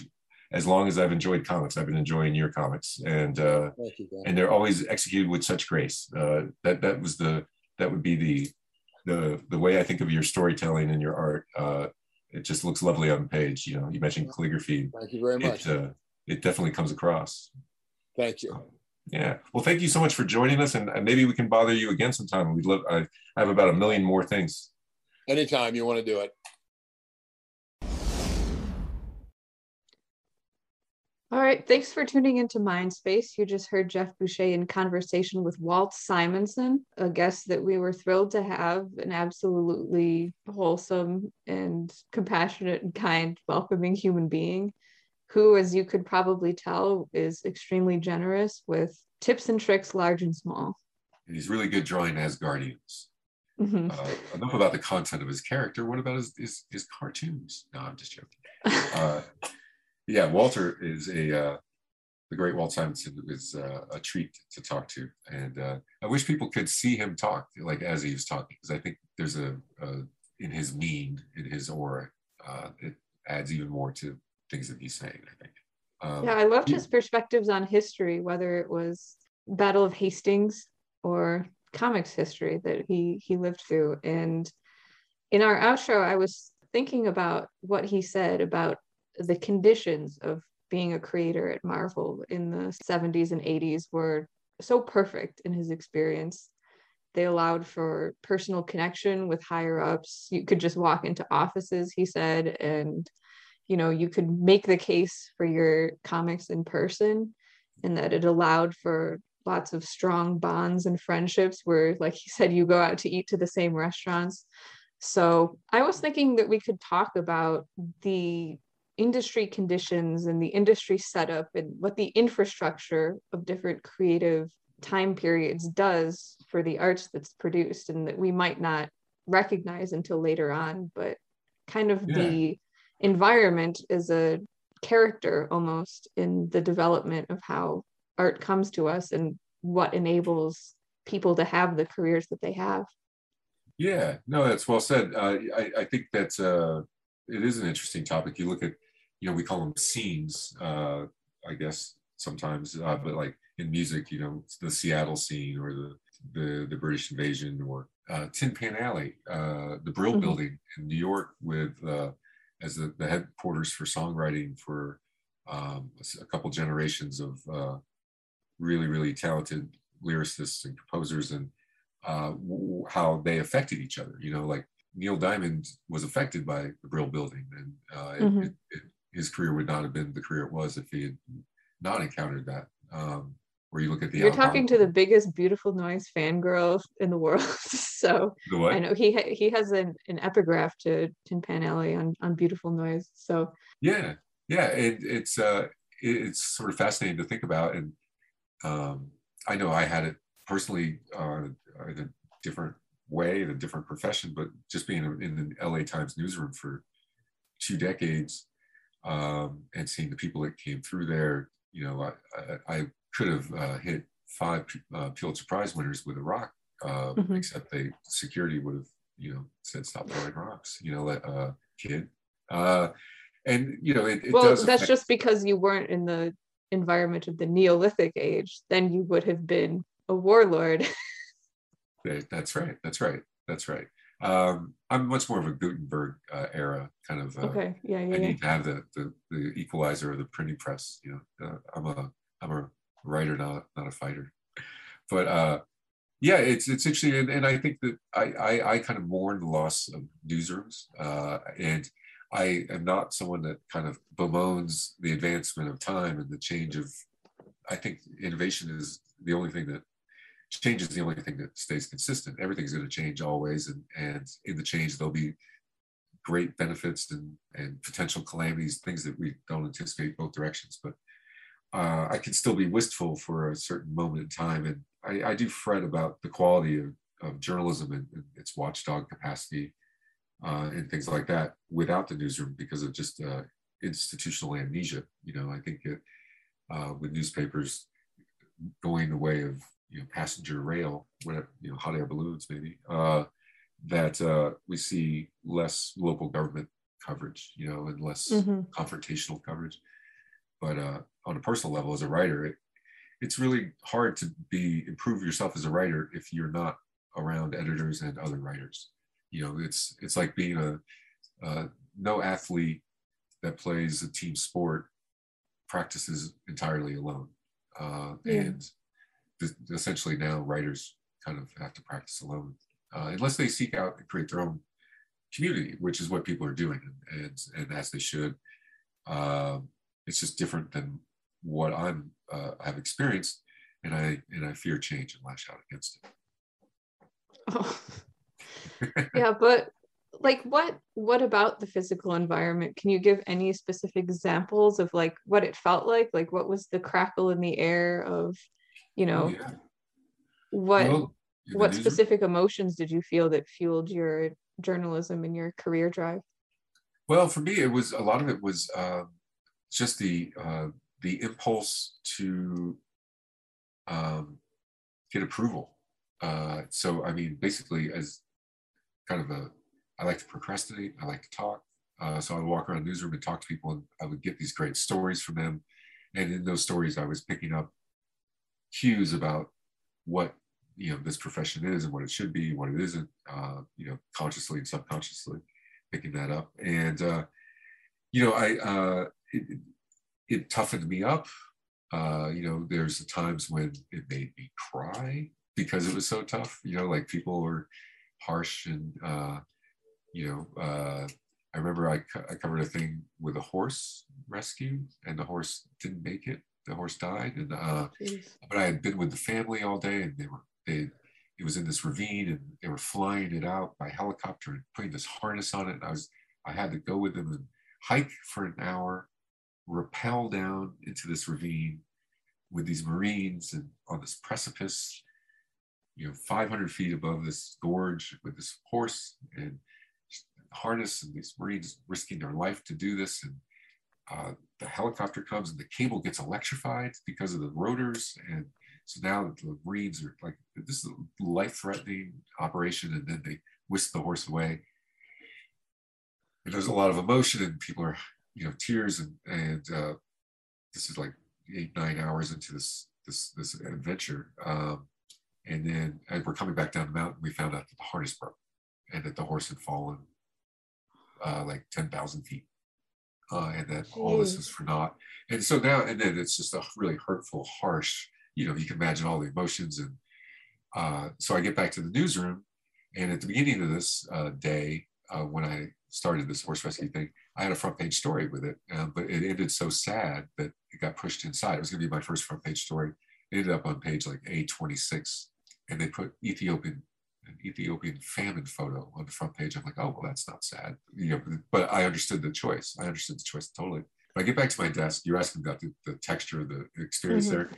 as long as I've enjoyed comics. I've been enjoying your comics, and they're always executed with such grace. That would be the way I think of your storytelling and your art. It just looks lovely on the page. You know, you mentioned calligraphy. Thank you very much. It definitely comes across. Thank you. Yeah. Well, thank you so much for joining us, and maybe we can bother you again sometime. We'd love. I have about 1 million more things. Anytime you want to do it. All right. Thanks for tuning into Mindspace. You just heard Jeff Boucher in conversation with Walt Simonson, a guest that we were thrilled to have, an absolutely wholesome and compassionate and kind, welcoming human being who, as you could probably tell, is extremely generous with tips and tricks, large and small. And he's really good drawing Asgardians. Mm-hmm. Enough about the content of his character. What about his cartoons? No, I'm just joking. Yeah, Walter is the great Walt Simonson is a treat to talk to, and I wish people could see him talk like as he was talking, because I think there's in his mien, in his aura, it adds even more to things that he's saying, I think. Yeah, I loved his perspectives on history, whether it was Battle of Hastings or comics history that he lived through. And in our outro, I was thinking about what he said about the conditions of being a creator at Marvel in the 70s and 80s were so perfect in his experience. They allowed for personal connection with higher ups. You could just walk into offices, he said, and you know, you could make the case for your comics in person, and that it allowed for lots of strong bonds and friendships where, like he said, you go out to eat to the same restaurants. So I was thinking that we could talk about the industry conditions and the industry setup and what the infrastructure of different creative time periods does for the arts that's produced, and that we might not recognize until later on, but kind of the environment is a character almost in the development of how art comes to us and what enables people to have the careers that they have. Yeah, no, that's well said. I think that's it is an interesting topic. You look at, you know, we call them scenes, I guess sometimes, but like in music, you know, the Seattle scene or the British Invasion or Tin Pan Alley, the Brill Building in New York with as the headquarters for songwriting for a couple generations of really, really talented lyricists and composers, and how they affected each other. You know, like Neil Diamond was affected by the Brill Building, and his career would not have been the career it was if he had not encountered that. Where you look at the you're talking to the biggest Beautiful Noise fangirl in the world. So I know he has an epigraph to Tin Pan Alley on Beautiful Noise. So yeah, it's sort of fascinating to think about. And I know I had it personally in a different way, in a different profession, but just being in the LA Times newsroom for 2 decades and seeing the people that came through there, you know, I could have hit 5 Pulitzer Prize winners with a rock, except security would have, you know, said stop throwing rocks, you know, kid. And, you know, it does that's just because you weren't in the environment of the Neolithic age, then you would have been a warlord. That's right. I'm much more of a Gutenberg era kind of. I need to have the equalizer of the printing press. You know, I'm a writer, not a fighter. But yeah, it's interesting, and I think that I kind of mourn the loss of newsrooms, and I am not someone that kind of bemoans the advancement of time and the change of. I think innovation is the only thing that. Change is the only thing that stays consistent. Everything's going to change always, and in the change there'll be great benefits and potential calamities, things that we don't anticipate both directions. But I can still be wistful for a certain moment in time, and I do fret about the quality of of journalism and its watchdog capacity and things like that without the newsroom because of just institutional amnesia. You know, I think that with newspapers going the way of, you know, passenger rail, whatever, you know, hot air balloons maybe, that we see less local government coverage, you know, and less confrontational coverage. But on a personal level, as a writer, it's really hard to improve yourself as a writer if you're not around editors and other writers. You know, it's like being no athlete that plays a team sport practices entirely alone. And essentially now writers kind of have to practice alone unless they seek out and create their own community, which is what people are doing, and as they should. It's just different than what I'm have experienced, and I fear change and lash out against it. Oh. Yeah, but like what about the physical environment? Can you give any specific examples of like what it felt like? Like what was the crackle in the air of, you know, what specific emotions did you feel that fueled your journalism and your career drive? Well, for me, it was a lot of it was just the impulse to get approval. So, I mean, basically as kind of I like to procrastinate, I like to talk. So I would walk around the newsroom and talk to people, and I would get these great stories from them. And in those stories, I was picking up cues about what, you know, this profession is and what it should be, what it isn't, you know, consciously and subconsciously picking that up. And, you know, it toughened me up. You know, there's times when it made me cry because it was so tough, you know, like people were harsh and, you know, I remember I covered a thing with a horse rescue, and the horse didn't make it. The horse died. And, but I had been with the family all day, and it was in this ravine, and they were flying it out by helicopter and putting this harness on it. And I had to go with them and hike for an hour, rappel down into this ravine with these Marines and on this precipice, you know, 500 feet above this gorge with this horse and harness, and these Marines risking their life to do this. And the helicopter comes and the cable gets electrified because of the rotors. And so now the Marines are like, this is a life-threatening operation. And then they whisk the horse away. And there's a lot of emotion, and people are, you know, tears. And this is like 8-9 hours into this adventure. And then as we're coming back down the mountain, we found out that the harness broke and that the horse had fallen like 10,000 feet. And that all this is for naught. And so now, and then it's just a really hurtful, harsh, you know, you can imagine all the emotions. And so I get back to the newsroom, and at the beginning of this day, when I started this horse rescue thing, I had a front page story with it, but it ended so sad that it got pushed inside. It was gonna be my first front page story. It ended up on page like A26, and they put an Ethiopian famine photo on the front page. I'm like, oh, well, that's not sad. You know, but I understood the choice. I understood the choice totally. When I get back to my desk, you're asking about the texture of the experience there.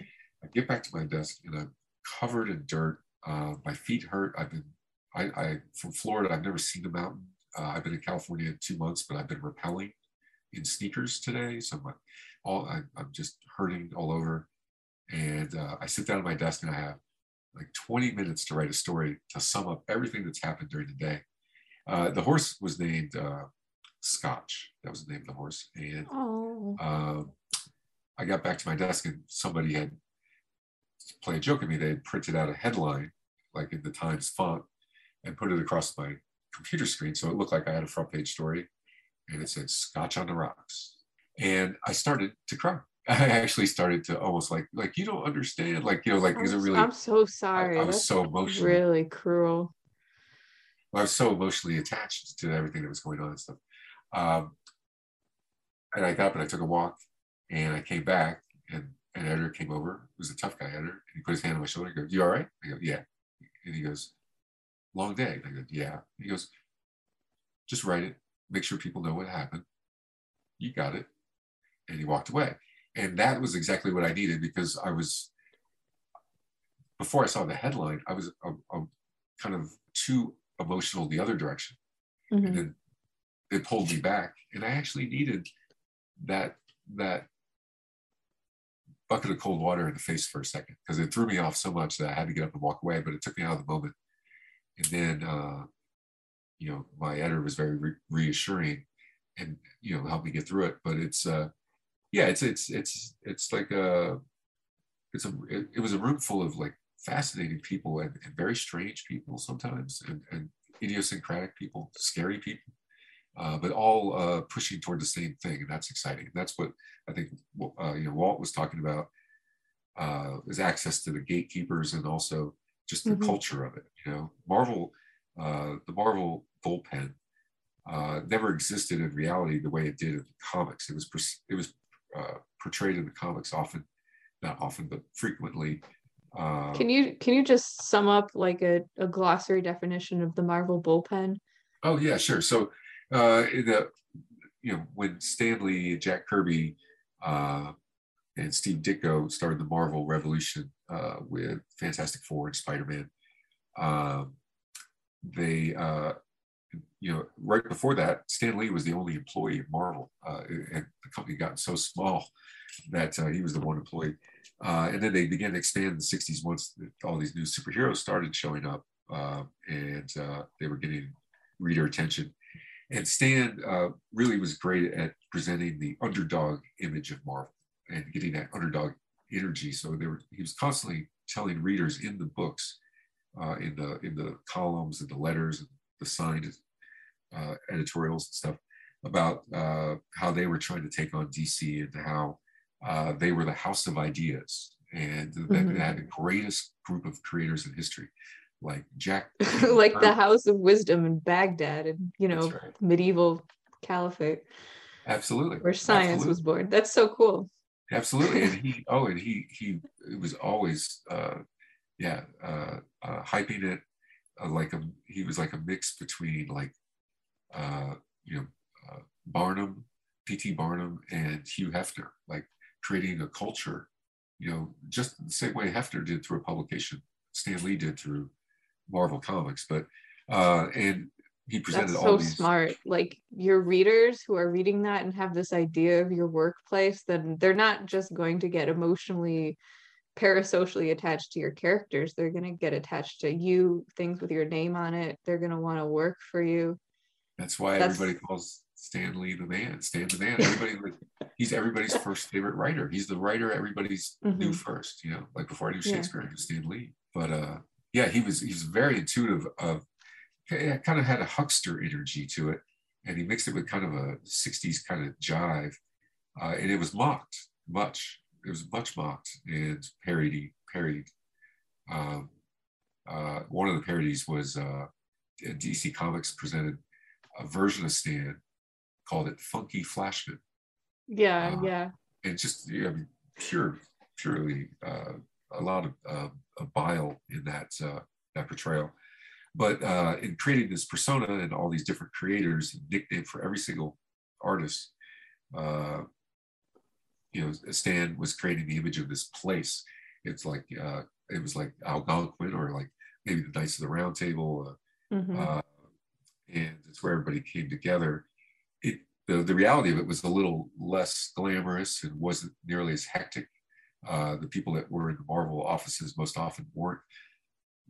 I get back to my desk, and I'm covered in dirt. My feet hurt. From Florida, I've never seen a mountain. I've been in California 2 months, but I've been rappelling in sneakers today. So I'm just hurting all over. And I sit down at my desk, and I have like 20 minutes to write a story to sum up everything that's happened during the day. The horse was named Scotch. That was the name of the horse. And I got back to my desk, and somebody had played a joke at me. They had printed out a headline, like in the Times font, and put it across my computer screen. So it looked like I had a front page story, and it said Scotch on the rocks. And I started to cry. I actually started to almost like you don't understand, like, you know, like these are really. I'm so sorry. I was so emotionally really cruel. I was so emotionally attached to everything that was going on and stuff. And I got up and I took a walk, and I came back, and an editor came over. It was a tough guy editor, and he put his hand on my shoulder. He goes, "You all right?" I go, "Yeah." And he goes, "Long day." And I go, "Yeah." He goes, "Just write it. Make sure people know what happened. You got it." And he walked away. And that was exactly what I needed, because before I saw the headline, I was kind of too emotional the other direction. Mm-hmm. And then it pulled me back. And I actually needed that bucket of cold water in the face for a second, because it threw me off so much that I had to get up and walk away, but it took me out of the moment. And then, you know, my editor was very reassuring and, you know, helped me get through it. But it's, yeah, it's like a, it's a, it was a room full of like fascinating people and very strange people sometimes, and idiosyncratic people, scary people, but all pushing toward the same thing, and that's exciting. And that's what I think you know, Walt was talking about, is access to the gatekeepers and also just the mm-hmm. culture of it. You know, Marvel, the Marvel bullpen never existed in reality the way it did in the comics. It was portrayed in the comics often, not often, but frequently. Can you just sum up like a glossary definition of the Marvel bullpen? Oh yeah, sure. So you know, when Stan Lee, Jack Kirby, and Steve Ditko started the Marvel Revolution with Fantastic Four and Spider-Man, they you know, right before that, Stan Lee was the only employee of Marvel, and the company got so small that he was the one employee. And then they began to expand in the 60s once all these new superheroes started showing up, and they were getting reader attention. And Stan really was great at presenting the underdog image of Marvel and getting that underdog energy. So he was constantly telling readers in the books, in the columns and the letters and the signed editorials and stuff about how they were trying to take on DC and how they were the house of ideas, and mm-hmm. they had the greatest group of creators in history, like Jack like the House of Wisdom in Baghdad, and you know, right. medieval caliphate, absolutely, where science absolutely. Was born. That's so cool. Absolutely. And he it was always hyping it, he was like a mix between like you know, Barnum, P.T. Barnum, and Hugh Hefner, like creating a culture, you know, just the same way Hefner did through a publication, Stan Lee did through Marvel Comics. But and he presented that's so all these smart, like your readers who are reading that and have this idea of your workplace, then they're not just going to get emotionally parasocially attached to your characters, they're going to get attached to you, things with your name on it, they're going to want to work for you. That's why everybody calls Stan Lee the man. Stan the man. Everybody, he's everybody's first favorite writer. He's the writer everybody's mm-hmm. knew first. You know, like before I knew Shakespeare, I knew Stan Lee. But yeah, he was very intuitive. Kind of had a huckster energy to it, and he mixed it with kind of a '60s kind of jive, and it was mocked much. It was much mocked and parodied. One of the parodies was DC Comics presented a version of Stan, called it Funky Flashman. Yeah, yeah. And just, you know, I mean, purely a lot of bile in that portrayal. But in creating this persona and all these different creators, nickname for every single artist, you know, Stan was creating the image of this place. It's like, it was like Algonquin, or like maybe the Knights of the Round Table. Mm-hmm. And it's where everybody came together. The reality of it was a little less glamorous and wasn't nearly as hectic. The people that were in the Marvel offices most often weren't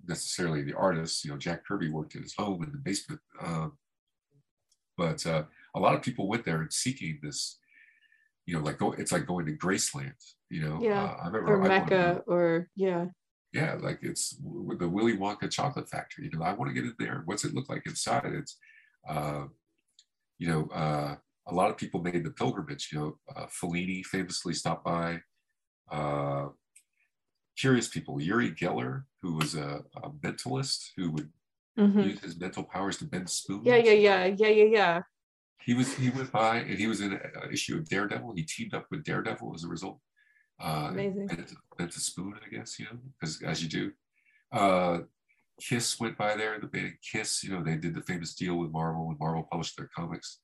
necessarily the artists. You know, Jack Kirby worked in his home in the basement. But a lot of people went there and seeking this, you know, like it's like going to Graceland, you know. Yeah, I remember or Mecca or, yeah. Yeah, like it's the Willy Wonka chocolate factory. You know, I want to get in there. What's it look like inside? It's, you know, a lot of people made the pilgrimage. You know, Fellini famously stopped by. Curious people, Uri Geller, who was a mentalist who would mm-hmm. use his mental powers to bend spoons. Yeah. He went by, and he was in an issue of Daredevil. He teamed up with Daredevil as a result. Amazing. Bent a spoon, I guess, you know, because as you do. Kiss went by there, the band Kiss, you know, they did the famous deal with Marvel when Marvel published their comics.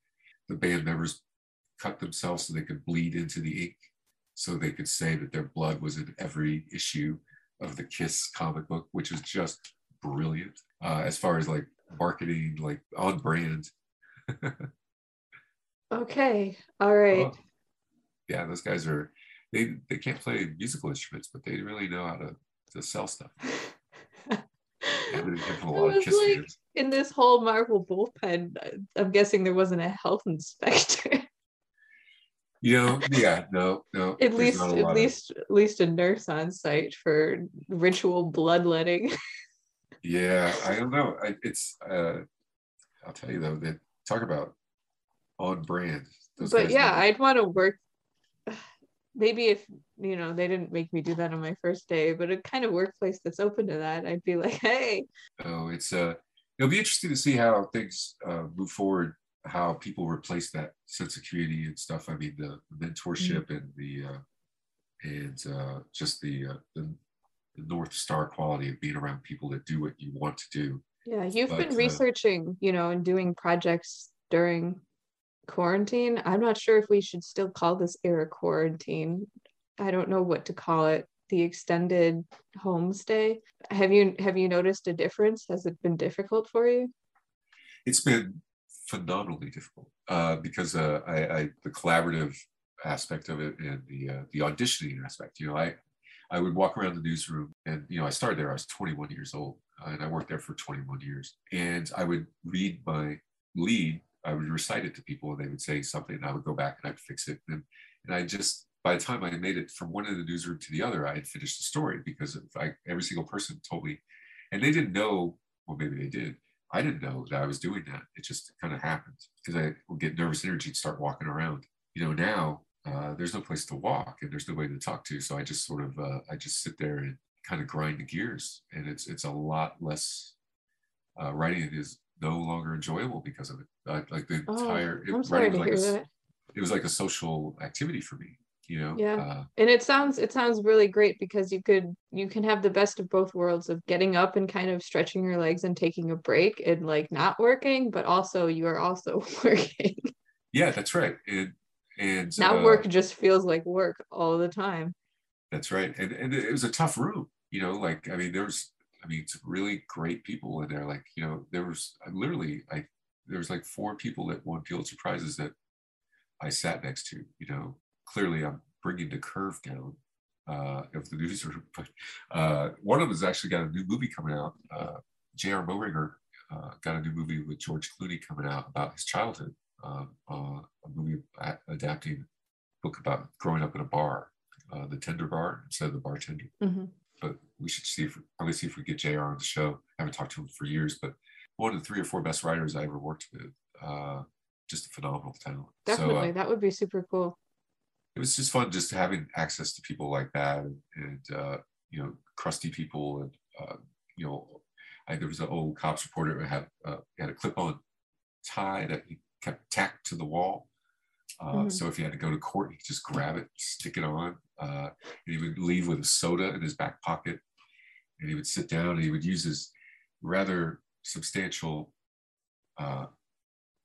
The band members cut themselves so they could bleed into the ink, so they could say that their blood was in every issue of the Kiss comic book, which was just brilliant. as far as like marketing, like on brand. Okay. All right. Yeah, those guys are, they can't play musical instruments, but they really know how to sell stuff. Yeah, like, in this whole Marvel bullpen, I'm guessing there wasn't a health inspector. No. At least a nurse on site for ritual bloodletting. Yeah, I don't know. I'll tell you though, that talk about on brand. But yeah, I'd want to work. Maybe if they didn't make me do that on my first day, but a kind of workplace that's open to that, I'd be like, hey. Oh, it'll be interesting to see how things move forward. How people replace that sense of community and stuff. I mean, the mentorship and the North Star quality of being around people that do what you want to do. Yeah, you've been researching, and doing projects during quarantine. I'm not sure if we should still call this era quarantine. I don't know what to call it. The extended homestay. Have you noticed a difference? Has it been difficult for you? It's been phenomenally difficult because the collaborative aspect of it and the auditioning aspect. I would walk around the newsroom and I started there. I was 21 years old and I worked there for 21 years. And I would read my lead. I would recite it to people and they would say something and I would go back and I'd fix it. And I just, by the time I made it from one end of the newsroom to the other, I had finished the story because every single person told me, and they didn't know. Well, maybe they did. I didn't know that I was doing that. It just kind of happened because I would get nervous energy and start walking around. Now there's no place to walk and there's nobody to talk to. So I just sort of, I just sit there and kind of grind the gears, and it's a lot less, writing it is no longer enjoyable because of it. It was like a social activity for me. Yeah. And it sounds really great because you can have the best of both worlds of getting up and kind of stretching your legs and taking a break and like not working, but also you are also working. Yeah, that's right. And now work just feels like work all the time. That's right. And it was a tough room, it's really great people in there. Like, there was like four people that won Pulitzer Prizes that I sat next to. Clearly I'm bringing the curve down of the newsroom, but one of them has actually got a new movie coming out. J.R. Moehringer got a new movie with George Clooney coming out about his childhood, a movie adapting a book about growing up in a bar, the tender bar instead of the bartender. Mm-hmm. But we should see if we get J.R. on the show. I haven't talked to him for years, but one of the three or four best writers I ever worked with, just a phenomenal talent. Definitely, so, that would be super cool. It was just fun just having access to people like that and crusty people. And there was an old cops reporter who had a clip-on tie that he kept tacked to the wall. So if he had to go to court, he could just grab it, stick it on. And he would leave with a soda in his back pocket. And he would sit down and he would use his rather substantial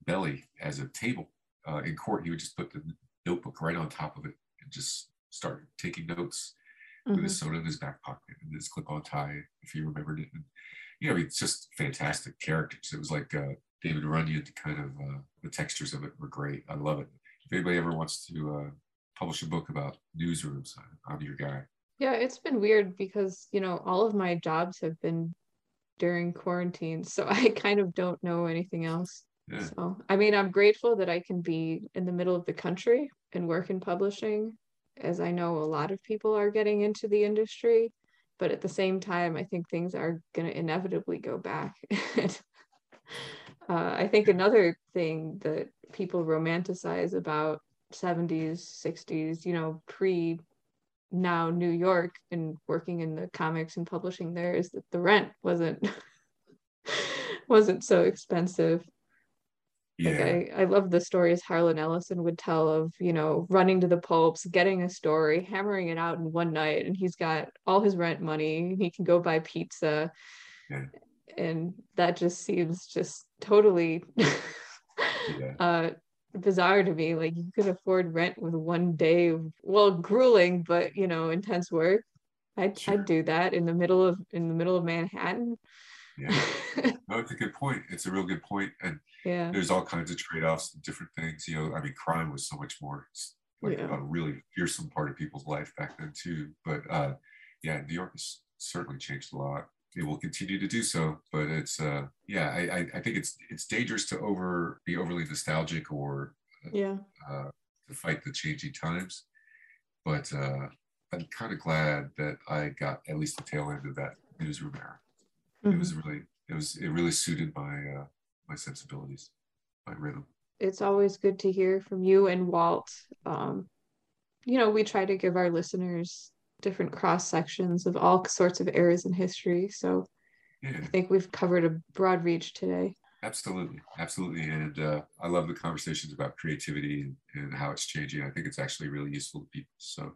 belly as a table. In court, he would just put the notebook right on top of it and just start taking notes with his soda in his back pocket and his clip-on tie, if he remembered it. And, it's just fantastic characters. It was like David Runyon, kind of the textures of it were great. I love it. If anybody ever wants to publish a book about newsrooms, I'm your guy. Yeah, it's been weird because, all of my jobs have been during quarantine, so I kind of don't know anything else. Yeah. So, I'm grateful that I can be in the middle of the country and work in publishing, as I know a lot of people are getting into the industry, but at the same time, I think things are going to inevitably go back. I think another thing that people romanticize about 70s, 60s, pre-now New York and working in the comics and publishing there is that the rent wasn't so expensive. Yeah. Like I love the stories Harlan Ellison would tell of, running to the pulps, getting a story, hammering it out in one night, and he's got all his rent money. He can go buy pizza. Yeah. And that just seems just totally bizarre to me. Like you could afford rent with one day of, well, grueling, but, intense work. I'd do that in the middle of Manhattan. Yeah. No, it's a good point. It's a real good point. And yeah, there's all kinds of trade-offs and different things. You know, I mean, crime was so much more like a really fearsome part of people's life back then too. But yeah, New York has certainly changed a lot. It will continue to do so, but it's yeah, I think it's dangerous to be overly nostalgic or to fight the changing times. But I'm kind of glad that I got at least the tail end of that newsroom era. Mm-hmm. It really suited my my sensibilities, my rhythm. It's always good to hear from you and Walt. You know, we try to give our listeners different cross sections of all sorts of eras in history. So yeah, I think we've covered a broad reach today. Absolutely. Absolutely. And I love the conversations about creativity and how it's changing. I think it's actually really useful to people. So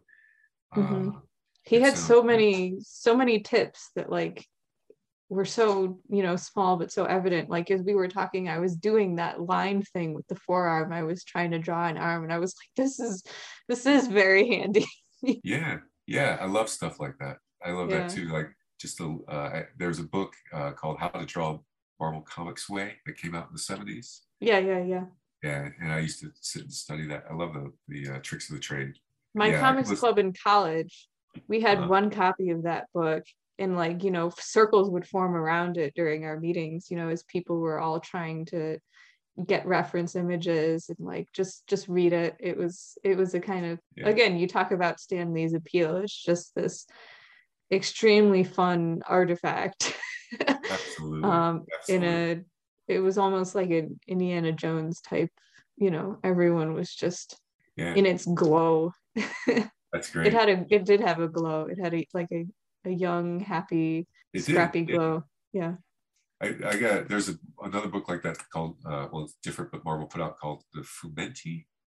he had so many tips that like were so, you know, small, but so evident. Like as we were talking, I was doing that line thing with the forearm. I was trying to draw an arm and I was like, this is very handy. Yeah. I love stuff like that. I love that too. Like just there's a book called How to Draw Marvel Comics Way that came out in the 70s. Yeah. And I used to sit and study that. I love the tricks of the trade. My comics club in college, we had one copy of that book. And like, you know, circles would form around it during our meetings, you know, as people were all trying to get reference images and like, just read it. It was a kind of, again, you talk about Stan Lee's appeal. It's just this extremely fun artifact. Absolutely. It was almost like an Indiana Jones type, you know, everyone was just in its glow. That's great. It did have a glow. It had a young, happy, scrappy glow. Yeah. I got, there's another book like that called, it's different, but Marvel put out called the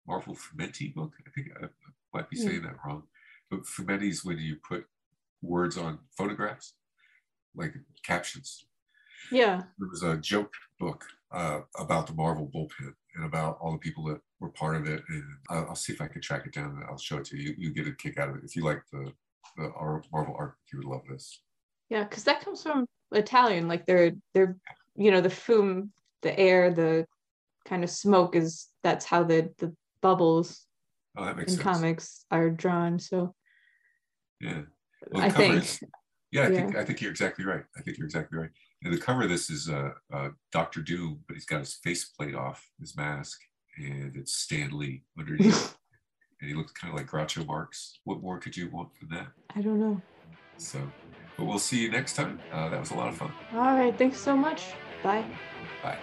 Marvel Fumetti book. I think I might be saying that wrong. But Fumetti is when you put words on photographs, like captions. Yeah. There was a joke book about the Marvel bullpen and about all the people that were part of it. And I'll see if I can track it down and I'll show it to you. You get a kick out of it. If you like the Marvel art, you would love this. Yeah, because that comes from Italian, like they're you know, the fume, the air, the kind of smoke is, that's how the bubbles that makes sense. Comics are drawn. So yeah, well, I think is, I think you're exactly right. And the cover of this is Dr. Doom, but he's got his faceplate off, his mask, and it's Stan Lee underneath. And he looks kind of like Groucho Marx. What more could you want from that? I don't know. So, but we'll see you next time. That was a lot of fun. All right. Thanks so much. Bye. Bye.